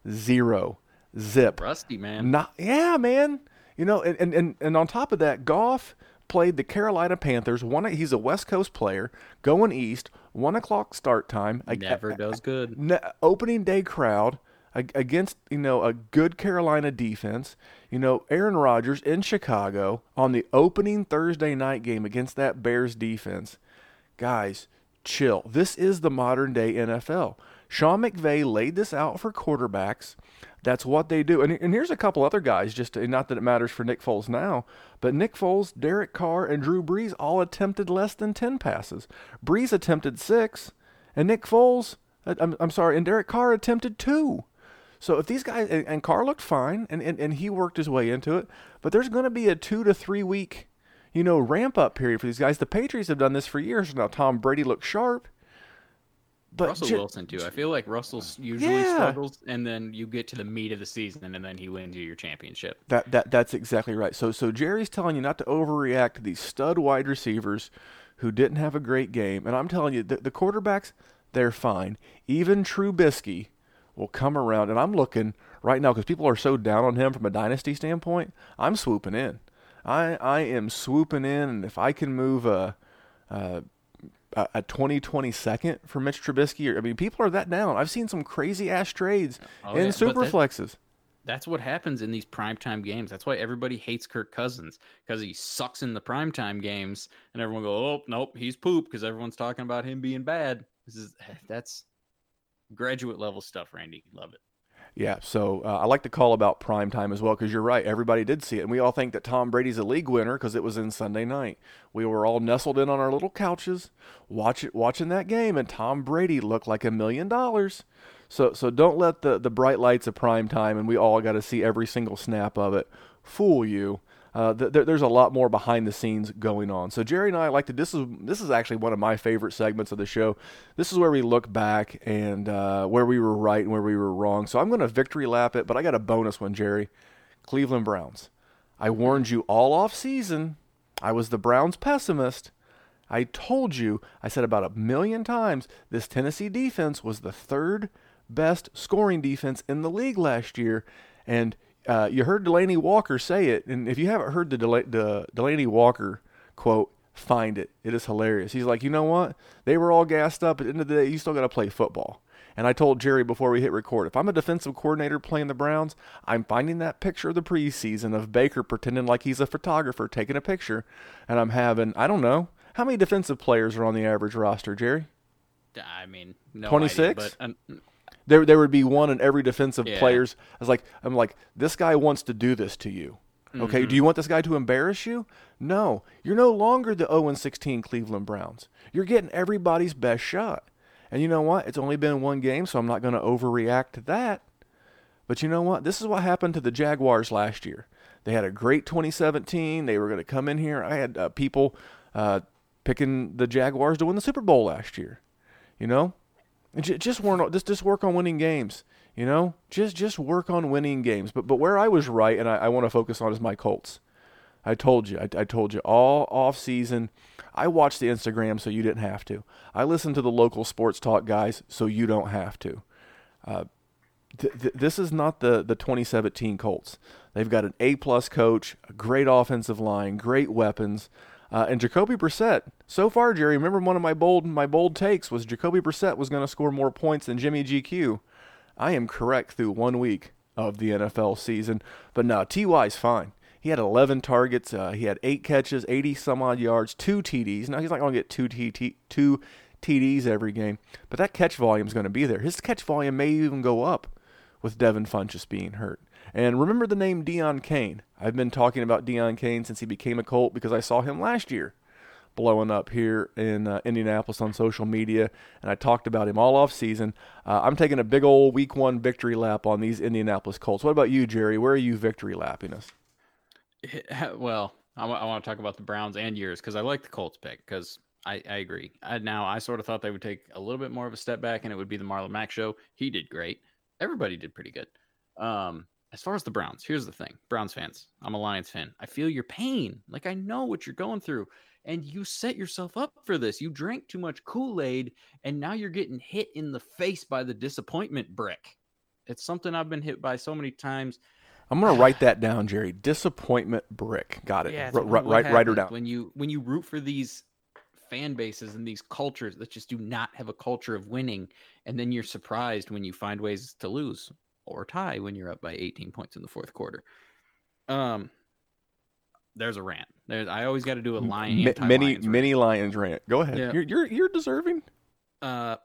Zero. Zip. Rusty, man. Not, yeah, man. You know, and, and, and on top of that, Goff played the Carolina Panthers. One, he's a West Coast player, going east, one o'clock start time. Never a, does a, good. Ne, opening day crowd against, you know, a good Carolina defense. You know, Aaron Rodgers in Chicago on the opening Thursday night game against that Bears defense. Guys, chill. This is the modern-day N F L. Sean McVay laid this out for quarterbacks. That's what they do. And, and here's a couple other guys, just to, not that it matters for Nick Foles now, but Nick Foles, Derek Carr, and Drew Brees all attempted less than ten passes. Brees attempted six, and Nick Foles, I'm, I'm sorry, and Derek Carr attempted two. So if these guys, and, and Carr looked fine, and, and, and he worked his way into it, but there's going to be a two to three week, you know, ramp up period for these guys. The Patriots have done this for years. Now Tom Brady looks sharp. But Russell J- Wilson, too. I feel like Russell usually yeah. struggles, and then you get to the meat of the season, and then he wins you your championship. That that That's exactly right. So so Jerry's telling you not to overreact to these stud wide receivers who didn't have a great game. And I'm telling you, the, the quarterbacks, they're fine. Even Trubisky will come around. And I'm looking right now because people are so down on him from a dynasty standpoint. I'm swooping in. I, I am swooping in, and if I can move a... a a twenty twenty second for Mitch Trubisky. I mean, people are that down. I've seen some crazy-ass trades oh, in yeah. super that, flexes. That's what happens in these primetime games. That's why everybody hates Kirk Cousins, because he sucks in the primetime games, and everyone goes, oh, nope, he's poop, because everyone's talking about him being bad. This is That's graduate level stuff, Randy. Love it. Yeah, so uh, I like the call about prime time as well, because you're right. Everybody did see it, and we all think that Tom Brady's a league winner because it was in Sunday night. We were all nestled in on our little couches, watch it, watching that game, and Tom Brady looked like a million dollars. So, so don't let the the bright lights of prime time, and we all got to see every single snap of it, fool you. Uh, th- there's a lot more behind the scenes going on. So Jerry and I like to, this is this is actually one of my favorite segments of the show. This is where we look back and uh, where we were right and where we were wrong. So I'm going to victory lap it, but I got a bonus one, Jerry. Cleveland Browns. I warned you all off season. I was the Browns pessimist. I told you, I said about a million times, this Tennessee defense was the third best scoring defense in the league last year. And Uh, you heard Delaney Walker say it, and if you haven't heard the, Del- the Delaney Walker quote, find it. It is hilarious. He's like, you know what? They were all gassed up. At the end of the day, you still got to play football. And I told Jerry before we hit record, if I'm a defensive coordinator playing the Browns, I'm finding that picture of the preseason of Baker pretending like he's a photographer taking a picture, and I'm having, I don't know, how many defensive players are on the average roster, Jerry? I mean, no twenty-six? Idea, but... Um... There, there would be one in every defensive yeah. players. I was like, I'm like, this guy wants to do this to you. Okay, mm-hmm. Do you want this guy to embarrass you? No, you're no longer the oh and sixteen Cleveland Browns. You're getting everybody's best shot. And you know what? It's only been one game, so I'm not going to overreact to that. But you know what? This is what happened to the Jaguars last year. They had a great twenty seventeen. They were going to come in here. I had uh, people uh, picking the Jaguars to win the Super Bowl last year. You know? Just work, just, just work on winning games, you know? Just just work on winning games. But but where I was right, and I, I want to focus on, is my Colts. I told you. I, I told you all off season. I watched the Instagram so you didn't have to. I listened to the local sports talk guys so you don't have to. Uh, th- th- this is not the, the twenty seventeen Colts. They've got an A-plus coach, a great offensive line, great weapons. Uh, and Jacoby Brissett, so far, Jerry, remember one of my bold my bold takes was Jacoby Brissett was going to score more points than Jimmy G Q. I am correct through one week of the N F L season. But no, T Y's fine. He had eleven targets. Uh, he had eight catches, eighty-some-odd yards, two T Ds. Now, he's not going to get two, T T, two T Ds every game, but that catch volume is going to be there. His catch volume may even go up with Devin Funchess being hurt. And remember the name Deion Kane. I've been talking about Deion Kane since he became a Colt because I saw him last year blowing up here in uh, Indianapolis on social media, and I talked about him all off season. Uh, I'm taking a big old week one victory lap on these Indianapolis Colts. What about you, Jerry? Where are you victory lapping us? Well, I, w- I want to talk about the Browns and yours because I like the Colts pick because I, I agree. I, now, I sort of thought they would take a little bit more of a step back and it would be the Marlon Mack show. He did great. Everybody did pretty good. Um, As far as the Browns, here's the thing. Browns fans, I'm a Lions fan. I feel your pain. Like, I know what you're going through. And you set yourself up for this. You drank too much Kool-Aid, and now you're getting hit in the face by the disappointment brick. It's something I've been hit by so many times. I'm going to write that down, Jerry. Disappointment brick. Got it. Yeah, R- r- write, write her down. When you, when you root for these fan bases and these cultures that just do not have a culture of winning, and then you're surprised when you find ways to lose. Or tie when you're up by eighteen points in the fourth quarter. Um, there's a rant. There's I always got to do a lion. M- many many Lions rant. Go ahead. Yeah. You're you're you're deserving. Uh,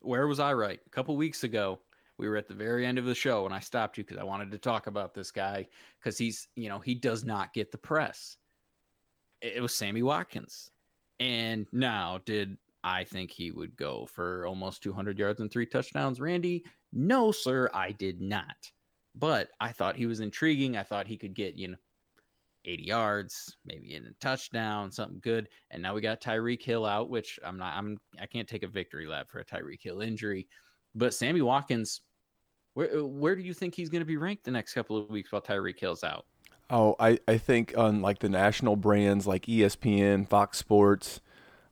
where was I right? A couple weeks ago, we were at the very end of the show, and I stopped you because I wanted to talk about this guy because he's you know he does not get the press. It was Sammy Watkins, and now did I think he would go for almost two hundred yards and three touchdowns, Randy? No, sir, I did not. But I thought he was intriguing. I thought he could get, you know, eighty yards, maybe in a touchdown, something good. And now we got Tyreek Hill out, which I'm not, I'm, I can't take a victory lap for a Tyreek Hill injury. But Sammy Watkins, where, where do you think he's going to be ranked the next couple of weeks while Tyreek Hill's out? Oh, I, I think on like the national brands like E S P N, Fox Sports,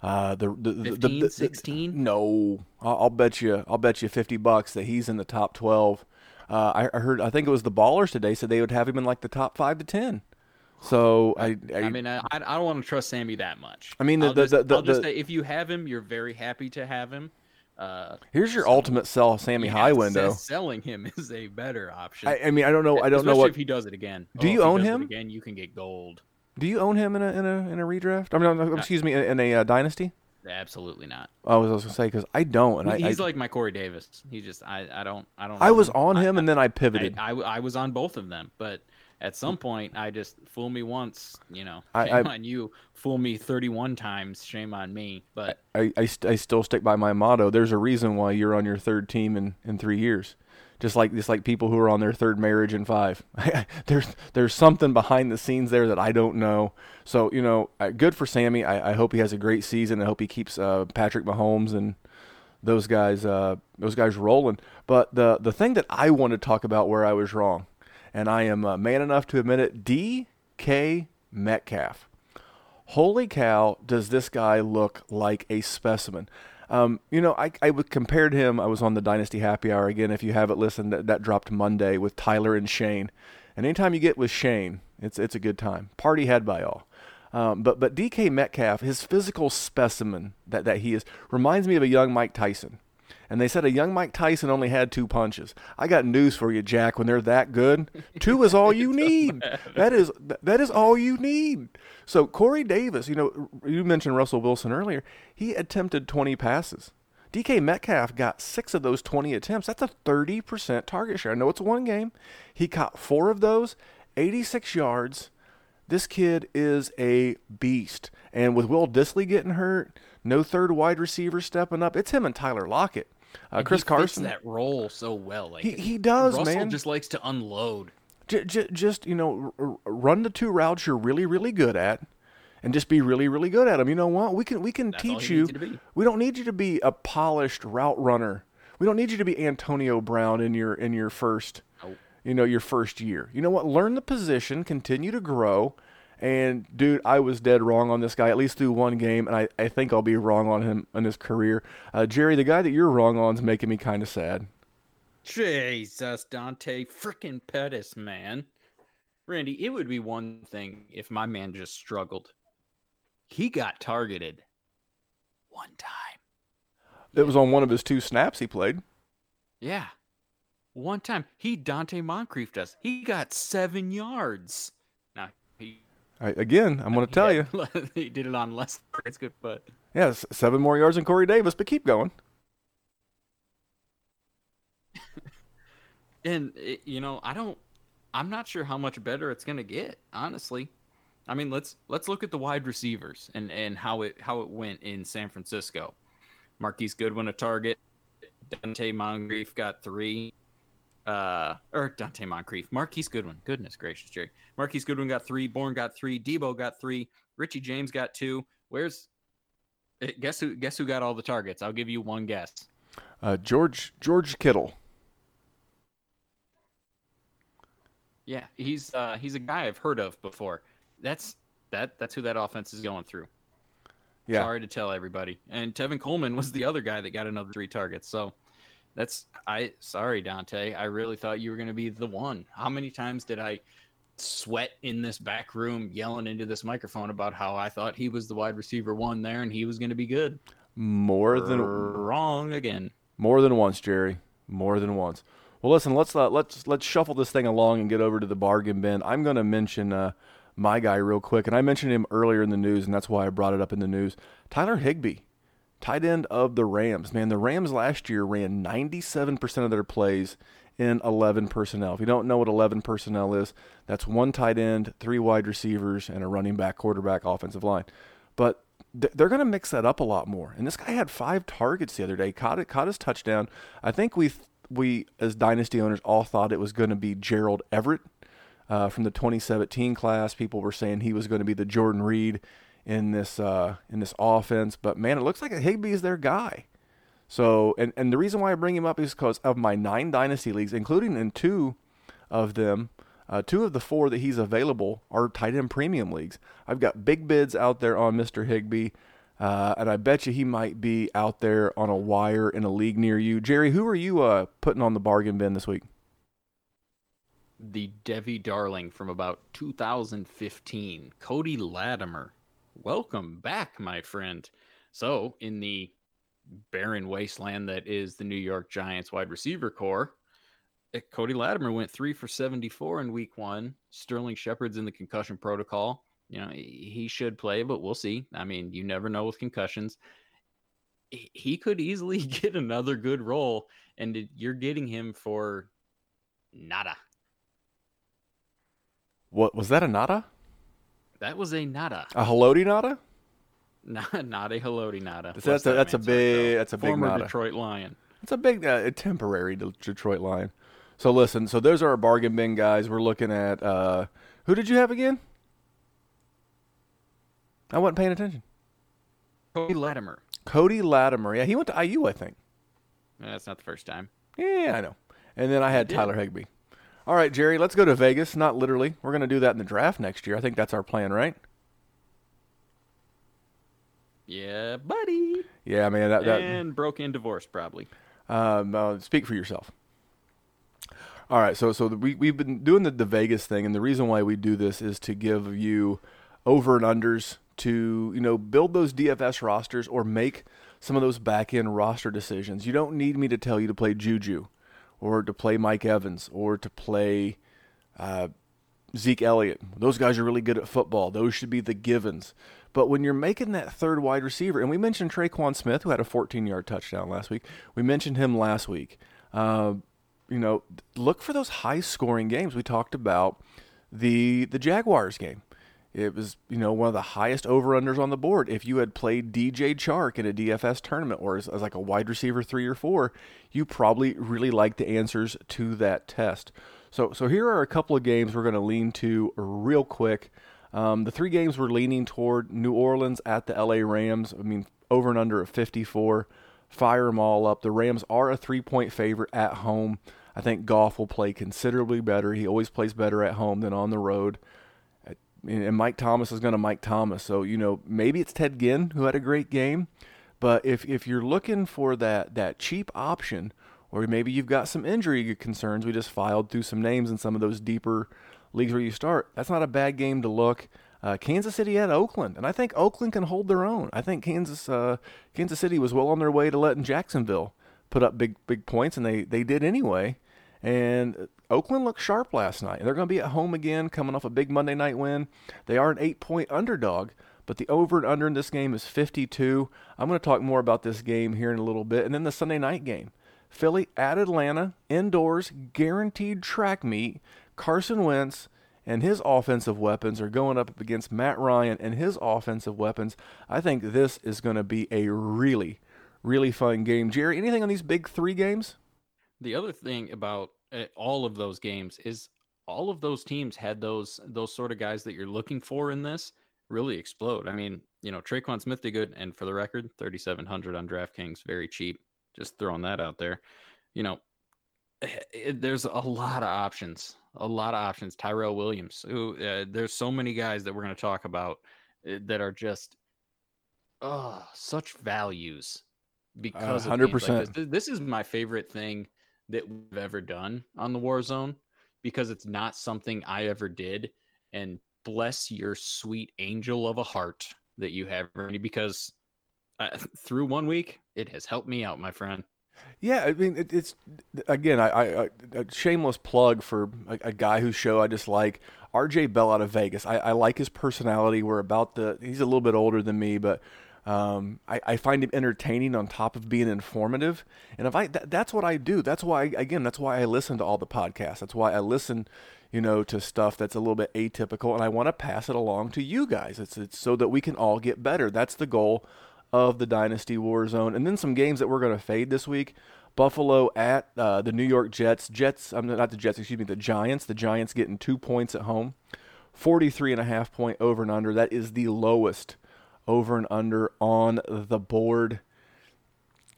Uh, the, the, the, fifteen, the, the sixteen? No, I'll, I'll bet you, I'll bet you fifty bucks that he's in the top twelve. Uh, I, I heard, I think it was the Ballers today said they would have him in like the top five to ten. So I, I, I mean, I, I don't want to trust Sammy that much. I mean, the, I'll the, just, the, the, I'll just the, say if you have him, you're very happy to have him. Uh, Here's your so ultimate sell, Sammy yeah, High Window. Selling him is a better option. I, I mean, I don't know, I don't Especially know what if he does it again. Do oh, you own him again? You can get gold. Do you own him in a in a in a redraft? I mean, excuse me, in a uh, dynasty? Absolutely not. I was also going to say, because I don't. And he's I, like my Corey Davis. He just, I, I don't, I don't. I know. was on him I, and then I pivoted. I, I, I was on both of them, but at some point I just fool me once, you know, shame I, I, on you. Fool me thirty-one times, shame on me. But I, I, I still stick by my motto. There's a reason why you're on your third team in, in three years. Just like just like people who are on their third marriage in five. there's there's something behind the scenes there that I don't know. So, you know, good for Sammy. I, I hope he has a great season. I hope he keeps uh, Patrick Mahomes and those guys uh, those guys rolling. But the, the thing that I want to talk about where I was wrong, and I am uh, man enough to admit it, D K Metcalf. Holy cow, does this guy look like a specimen. Um, you know, I, I compared him. I was on the Dynasty Happy Hour again. If you haven't listened, that, that dropped Monday with Tyler and Shane. And anytime you get with Shane, it's it's a good time. Party had by all. Um, but but D K Metcalf, his physical specimen that, that he is, reminds me of a young Mike Tyson. And they said a young Mike Tyson only had two punches. I got news for you, Jack. When they're that good, two is all you need. That is that is all you need. So Corey Davis, you know, you mentioned Russell Wilson earlier. He attempted twenty passes. D K Metcalf got six of those twenty attempts. That's a thirty percent target share. I know it's one game. He caught four of those, eighty-six yards. This kid is a beast. And with Will Dissly getting hurt, no third wide receiver stepping up. It's him and Tyler Lockett. Uh, Chris he Carson fits that role so well. Like he, he does, Russell, man. Russell just likes to unload. J- j- just you know, r- run the two routes you're really, really good at, and just be really, really good at them. You know what? We can we can That's teach you. you we don't need you to be a polished route runner. We don't need you to be Antonio Brown in your in your first, nope. you know, your first year. You know what? Learn the position, continue to grow. And, dude, I was dead wrong on this guy, at least through one game, and I, I think I'll be wrong on him in his career. Uh, Jerry, the guy that you're wrong on is making me kind of sad. Jesus, Dante freaking Pettis, man. Randy, it would be one thing if my man just struggled. He got targeted one time. It was on one of his two snaps he played. Yeah. One time. He Dante Moncrief'd us. He got seven yards. Now, he... Again, I'm going to tell yeah. you. He did it on less. It's good, but. Yes, yeah, seven more yards than Corey Davis, but keep going. And, it, you know, I don't, I'm not sure how much better it's going to get, honestly. I mean, let's let's look at the wide receivers and, and how it how it went in San Francisco. Marquise Goodwin a target. Dante Moncrief got three. Uh, or Dante Moncrief, Marquise Goodwin. Goodness gracious, Jerry. Marquise Goodwin got three. Bourne got three. Debo got three. Richie James got two. Where's guess who? Guess who got all the targets? I'll give you one guess. Uh, George George Kittle. Yeah, he's uh, he's a guy I've heard of before. That's that. That's who that offense is going through. Yeah. Sorry to tell everybody. And Tevin Coleman was the other guy that got another three targets. So. That's I sorry, Dante. I really thought you were going to be the one. How many times did I sweat in this back room yelling into this microphone about how I thought he was the wide receiver one there and he was going to be good? More than wrong again. More than once, Jerry. More than once. Well, listen, let's uh, let's let's shuffle this thing along and get over to the bargain bin. I'm going to mention uh, my guy real quick, and I mentioned him earlier in the news, and that's why I brought it up in the news. Tyler Higbee. Tight end of the Rams. Man, the Rams last year ran ninety-seven percent of their plays in eleven personnel. If you don't know what eleven personnel is, that's one tight end, three wide receivers, and a running back, quarterback, offensive line. But they're going to mix that up a lot more. And this guy had five targets the other day, caught it, caught his touchdown. I think we, we as Dynasty owners, all thought it was going to be Gerald Everett uh, from the twenty seventeen class. People were saying he was going to be the Jordan Reed in this uh, in this offense, but man, it looks like Higbee is their guy. So, and, and the reason why I bring him up is because of my nine dynasty leagues, including in two of them, uh, two of the four that he's available are tight end premium leagues. I've got big bids out there on Mister Higbee, uh, and I bet you he might be out there on a wire in a league near you. Jerry, who are you uh, putting on the bargain bin this week? The Devi Darling from about two thousand fifteen, Cody Latimer. Welcome back, my friend. So, in the barren wasteland that is the New York Giants wide receiver core, Cody Latimer went three for seventy-four in week one. Sterling Shepard's in the concussion protocol. You know, he should play, but we'll see. I mean, you never know with concussions. he could easily get another good roll, and you're getting him for nada. What was that, a nada? That was a nada. A haloti nada? Not, not a haloti nada. That's, that's, that a, that's a big, that's a big nada. Former Detroit Lion. It's a big, uh, a temporary Detroit Lion. So listen, so those are our bargain bin guys. We're looking at, uh, who did you have again? I wasn't paying attention. Cody Latimer. Cody Latimer. Yeah, he went to I U, I think. No, that's not the first time. Yeah, I know. And then I had Tyler Higbee. All right, Jerry, let's go to Vegas. Not literally. We're going to do that in the draft next year. I think that's our plan, right? Yeah, buddy. Yeah, man. That, that... And broke and divorced, probably. Um, uh, speak for yourself. All right, so so we, we've been doing the, the Vegas thing, and the reason why we do this is to give you over and unders, to, you know, build those D F S rosters or make some of those back-end roster decisions. You don't need me to tell you to play Juju or to play Mike Evans or to play uh, Zeke Elliott. Those guys are really good at football. Those should be the givens. But when you're making that third wide receiver, and we mentioned Traquan Smith, who had a fourteen-yard touchdown last week. We mentioned him last week. Uh, you know, look for those high-scoring games. We talked about the the Jaguars game. It was, you know, one of the highest over-unders on the board. If you had played D J Chark in a D F S tournament or as, as like a wide receiver three or four, you probably really liked the answers to that test. So so here are a couple of games we're going to lean to real quick. Um, the three games we're leaning toward: New Orleans at the L A Rams. I mean, over and under of fifty-four. Fire them all up. The Rams are a three-point favorite at home. I think Goff will play considerably better. He always plays better at home than on the road. And Mike Thomas is going to Mike Thomas. So, you know, maybe it's Ted Ginn who had a great game. But if if you're looking for that, that cheap option, or maybe you've got some injury concerns, we just filed through some names in some of those deeper leagues where you start, that's not a bad game to look. Uh, Kansas City at Oakland. And I think Oakland can hold their own. I think Kansas uh, Kansas City was well on their way to letting Jacksonville put up big, big points, and they, they did anyway. And Oakland looked sharp last night, and they're going to be at home again coming off a big Monday night win. They are an eight-point underdog, but the over and under in this game is fifty-two. I'm going to talk more about this game here in a little bit. And then the Sunday night game, Philly at Atlanta, indoors, guaranteed track meet. Carson Wentz and his offensive weapons are going up against Matt Ryan and his offensive weapons. I think this is going to be a really, really fun game. Jerry, anything on these big three games? The other thing about all of those games is all of those teams had those those sort of guys that you're looking for in this really explode. I mean, you know, Traquan Smith did good, and for the record, thirty-seven hundred on DraftKings, very cheap. Just throwing that out there. You know, it, there's a lot of options, a lot of options. Tyrell Williams, who uh, there's so many guys that we're going to talk about that are just oh, such values because uh, one hundred percent. Of like this. This is my favorite thing that we've ever done on the War Zone, because it's not something I ever did. And bless your sweet angel of a heart that you have, Ernie, because uh, through one week, it has helped me out, my friend. Yeah, I mean, it, it's, again, I, I, I, a shameless plug for a, a guy whose show I just like, R J Bell out of Vegas. I, I like his personality. We're about the, he's a little bit older than me, but Um, I, I find him entertaining on top of being informative. And if I, th- that's what I do. That's why, again, that's why I listen to all the podcasts. That's why I listen, you know, to stuff that's a little bit atypical, and I want to pass it along to you guys. It's, it's so that we can all get better. That's the goal of the Dynasty War Zone. And then some games that we're going to fade this week: Buffalo at, uh, the New York Jets, Jets, I'm not the Jets, excuse me, the Giants, the Giants getting two points at home, forty-three and a half point over and under. That is the lowest over and under on the board.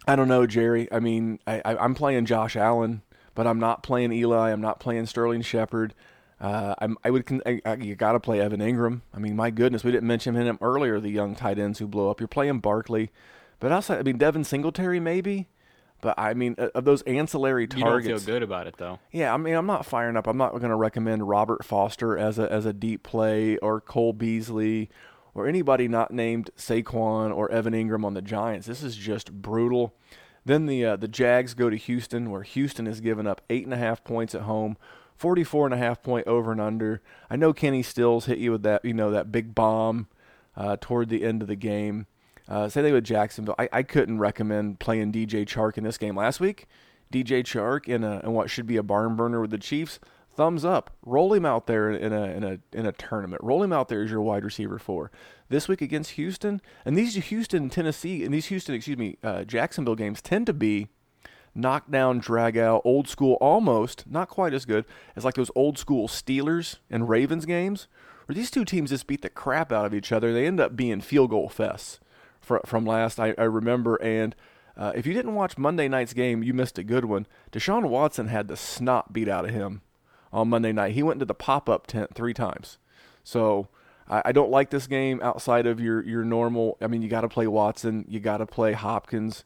I don't know, Jerry. I mean, I, I, I'm playing Josh Allen, but I'm not playing Eli. I'm not playing Sterling Shepard. Uh, I'm, I would. I, I, you got to play Evan Ingram. I mean, my goodness, we didn't mention him earlier. The young tight ends who blow up. You're playing Barkley, but outside, I mean, Devin Singletary maybe. But I mean, of those ancillary targets, you don't feel good about it though. Yeah, I mean, I'm not firing up. I'm not going to recommend Robert Foster as a as a deep play, or Cole Beasley, or anybody not named Saquon or Evan Ingram on the Giants. This is just brutal. Then the uh, the Jags go to Houston, where Houston has given up eight and a half points at home, forty-four and a half point over and under. I know Kenny Stills hit you with that, you know, that big bomb uh, toward the end of the game. Uh, say they with Jacksonville. I, I couldn't recommend playing D J Chark in this game last week. D J Chark in, a, in what should be a barn burner with the Chiefs. Thumbs up. Roll him out there in a in a in a tournament. Roll him out there as your wide receiver four this week against Houston. And these Houston, Tennessee, and these Houston, excuse me, uh, Jacksonville games tend to be knockdown, drag out, old school, almost not quite as good as like those old school Steelers and Ravens games, where these two teams just beat the crap out of each other. They end up being field goal fests for, from last I, I remember. And uh, if you didn't watch Monday night's game, you missed a good one. Deshaun Watson had the snot beat out of him on Monday night. He went into the pop-up tent three times. So I, I don't like this game outside of your your normal. I mean, you got to play Watson. You got to play Hopkins.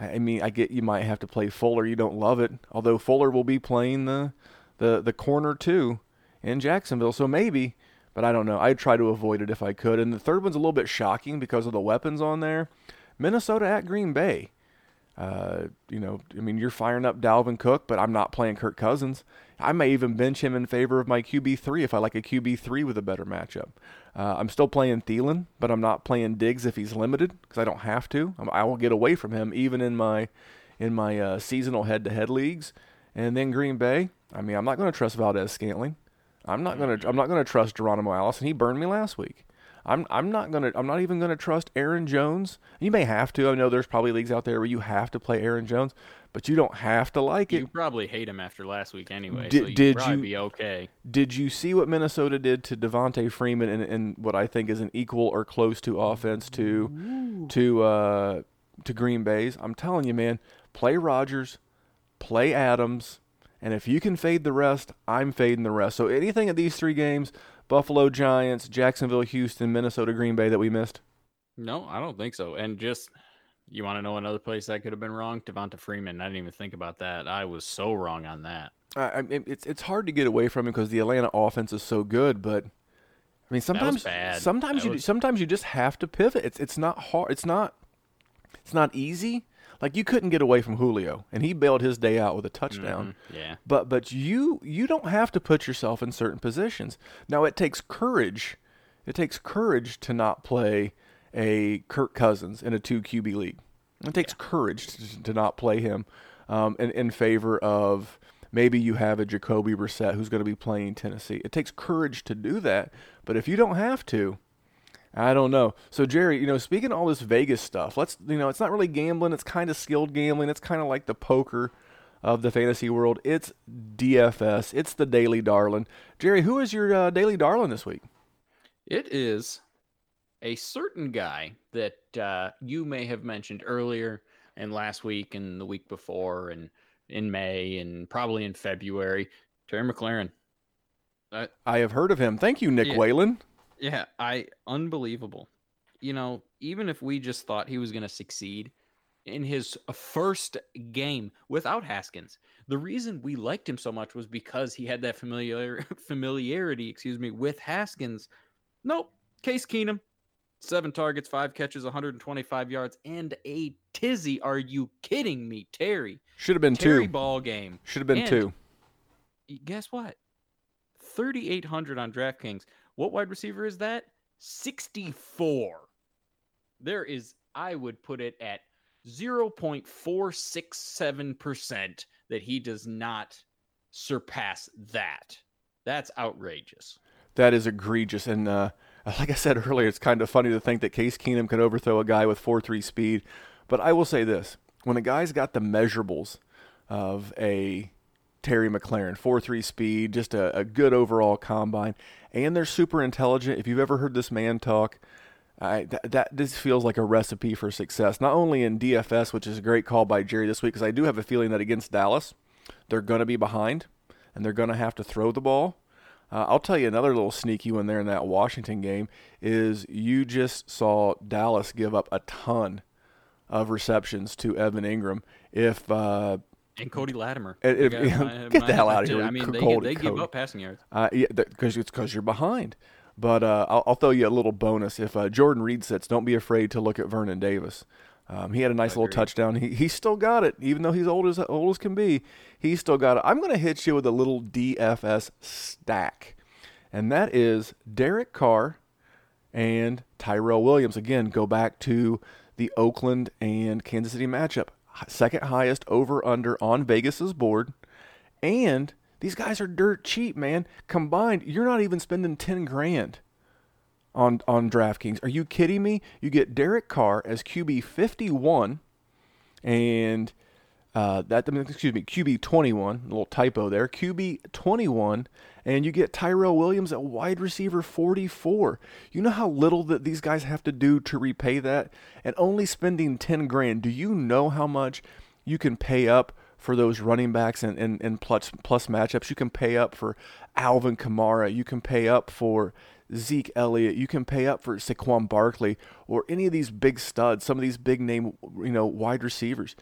I mean, I get you might have to play Fuller. You don't love it. Although Fuller will be playing the the, the corner too in Jacksonville. So maybe, but I don't know. I'd try to avoid it if I could. And the third one's a little bit shocking because of the weapons on there. Minnesota at Green Bay. Uh, you know, I mean, you're firing up Dalvin Cook, but I'm not playing Kirk Cousins. I may even bench him in favor of my Q B three if I like a Q B three with a better matchup. Uh, I'm still playing Thielen, but I'm not playing Diggs if he's limited because I don't have to. I'm, I will get away from him even in my in my uh, seasonal head-to-head leagues. And then Green Bay. I mean, I'm not going to trust Valdez Scantling. I'm not going to. I'm not going to trust Geronimo Allison. He burned me last week. I'm I'm not gonna I'm not even gonna trust Aaron Jones. You may have to. I know there's probably leagues out there where you have to play Aaron Jones, but you don't have to like it. You probably hate him after last week anyway. Did, so you'd did probably you be okay? Did you see what Minnesota did to Devontae Freeman in, in what I think is an equal or close to offense to Ooh. to uh, to Green Bay's? I'm telling you, man, play Rodgers, play Adams, and if you can fade the rest, I'm fading the rest. So anything of these three games. Buffalo, Giants, Jacksonville, Houston, Minnesota, Green Bay that we missed? No, I don't think so. And just, you want to know another place that could have been wrong? Devonta Freeman. I didn't even think about that. I was so wrong on that. I, I, it's it's hard to get away from it because the Atlanta offense is so good. But I mean, sometimes sometimes that you was... sometimes you just have to pivot. It's it's not hard. It's not it's not easy. Like you couldn't get away from Julio, and he bailed his day out with a touchdown. Mm-hmm. Yeah. But but you you don't have to put yourself in certain positions. Now it takes courage. It takes courage to not play a Kirk Cousins in a two Q B league. It takes yeah. courage to, to not play him um, in, in favor of maybe you have a Jacoby Brissett who's going to be playing Tennessee. It takes courage to do that. But if you don't have to. I don't know. So, Jerry, you know, speaking of all this Vegas stuff, let's, you know, it's not really gambling. It's kind of skilled gambling. It's kind of like the poker of the fantasy world. It's D F S. It's the Daily Darling. Jerry, who is your uh, Daily Darling this week? It is a certain guy that uh, you may have mentioned earlier and last week and the week before and in May and probably in February. Terry McLaurin. Uh, I have heard of him. Thank you, Nick yeah. Whalen. Yeah, I unbelievable. You know, even if we just thought he was going to succeed in his first game without Haskins, the reason we liked him so much was because he had that familiar familiarity, excuse me, with Haskins. Nope, Case Keenum, seven targets, five catches, one hundred twenty-five yards, and a tizzy. Are you kidding me, Terry? Should have been Terry two. Terry ball game. Should have been and two. Guess what? thirty-eight hundred on DraftKings. What wide receiver is that? sixty-four. There is, I would put it at zero point four six seven percent that he does not surpass that. That's outrageous. That is egregious. And uh, like I said earlier, it's kind of funny to think that Case Keenum could overthrow a guy with four three speed. But I will say this. When a guy's got the measurables of a Terry McLaurin, four three speed, just a, a good overall combine, and they're super intelligent. If you've ever heard this man talk, I, th- that this feels like a recipe for success, not only in D F S, which is a great call by Jerry this week, because I do have a feeling that against Dallas, they're going to be behind, and they're going to have to throw the ball. Uh, I'll tell you another little sneaky one there in that Washington game is you just saw Dallas give up a ton of receptions to Evan Ingram. If... Uh, And Cody Latimer. It, it, got, yeah, my, get my, the hell out of here. I mean, they, Cody, they give Cody. up passing yards. Uh, yeah, because it's because you're behind. But uh, I'll, I'll throw you a little bonus. If uh, Jordan Reed sits, don't be afraid to look at Vernon Davis. Um, he had a nice little touchdown. He he still got it, even though he's old as old as can be. He still got it. I'm going to hit you with a little D F S stack, and that is Derek Carr and Tyrell Williams. Again, go back to the Oakland and Kansas City matchup. Second highest over-under on Vegas's board. And these guys are dirt cheap, man. Combined, you're not even spending ten grand on, on DraftKings. Are you kidding me? You get Derek Carr as Q B fifty-one and uh, that, excuse me, Q B twenty-one, a little typo there, Q B twenty-one, and you get Tyrell Williams at wide receiver forty-four. You know how little that these guys have to do to repay that? And only spending ten grand. Do you know how much you can pay up for those running backs and, and, and plus, plus matchups? You can pay up for Alvin Kamara. You can pay up for Zeke Elliott. You can pay up for Saquon Barkley or any of these big studs, some of these big name, you know, wide receivers.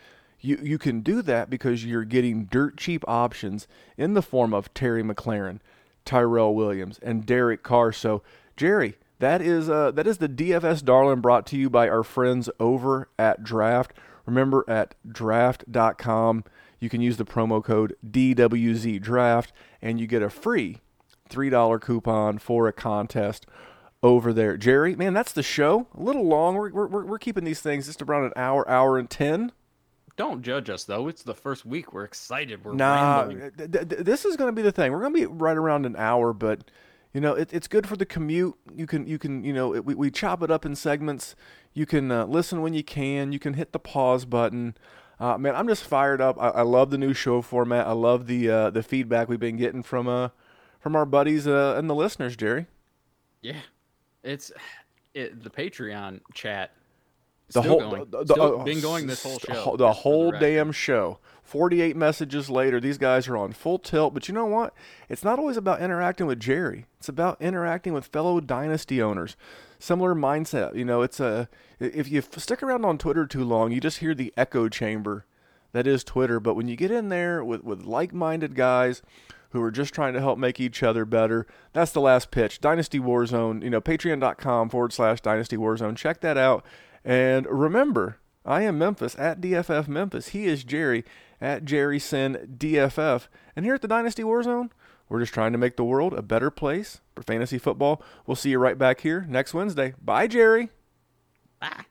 You you can do that because you're getting dirt cheap options in the form of Terry McLaurin, Tyrell Williams, and Derek Carr. So, Jerry, that is uh, that is the D F S Darling brought to you by our friends over at Draft. Remember, at draft dot com, you can use the promo code D W Z Draft, and you get a free three dollar coupon for a contest over there. Jerry, man, that's the show. A little long. We're we're we're keeping these things just around an hour, hour and ten. Don't judge us, though. It's the first week. We're excited. We're nah, rambling. Th- th- this is going to be the thing. We're going to be right around an hour, but you know, it, it's good for the commute. You can, you can, you know, it, we, we chop it up in segments. You can uh, listen when you can. You can hit the pause button. Uh, man, I'm just fired up. I, I love the new show format. I love the uh, the feedback we've been getting from uh from our buddies uh, and the listeners, Jerry. Yeah, it's it, the Patreon chat. The still whole going. The, the, still uh, been going this whole show. The whole the damn show. forty-eight messages later, these guys are on full tilt. But you know what? It's not always about interacting with Jerry. It's about interacting with fellow Dynasty owners. Similar mindset. You know, it's a if you stick around on Twitter too long, you just hear the echo chamber that is Twitter. But when you get in there with, with like-minded guys who are just trying to help make each other better, that's the last pitch. Dynasty Warzone, you know, patreon dot com forward slash Dynasty Warzone. Check that out. And remember, I am Memphis at D F F Memphis. He is Jerry at Jerry Sin D F F. And here at the Dynasty Warzone, we're just trying to make the world a better place for fantasy football. We'll see you right back here next Wednesday. Bye, Jerry. Bye.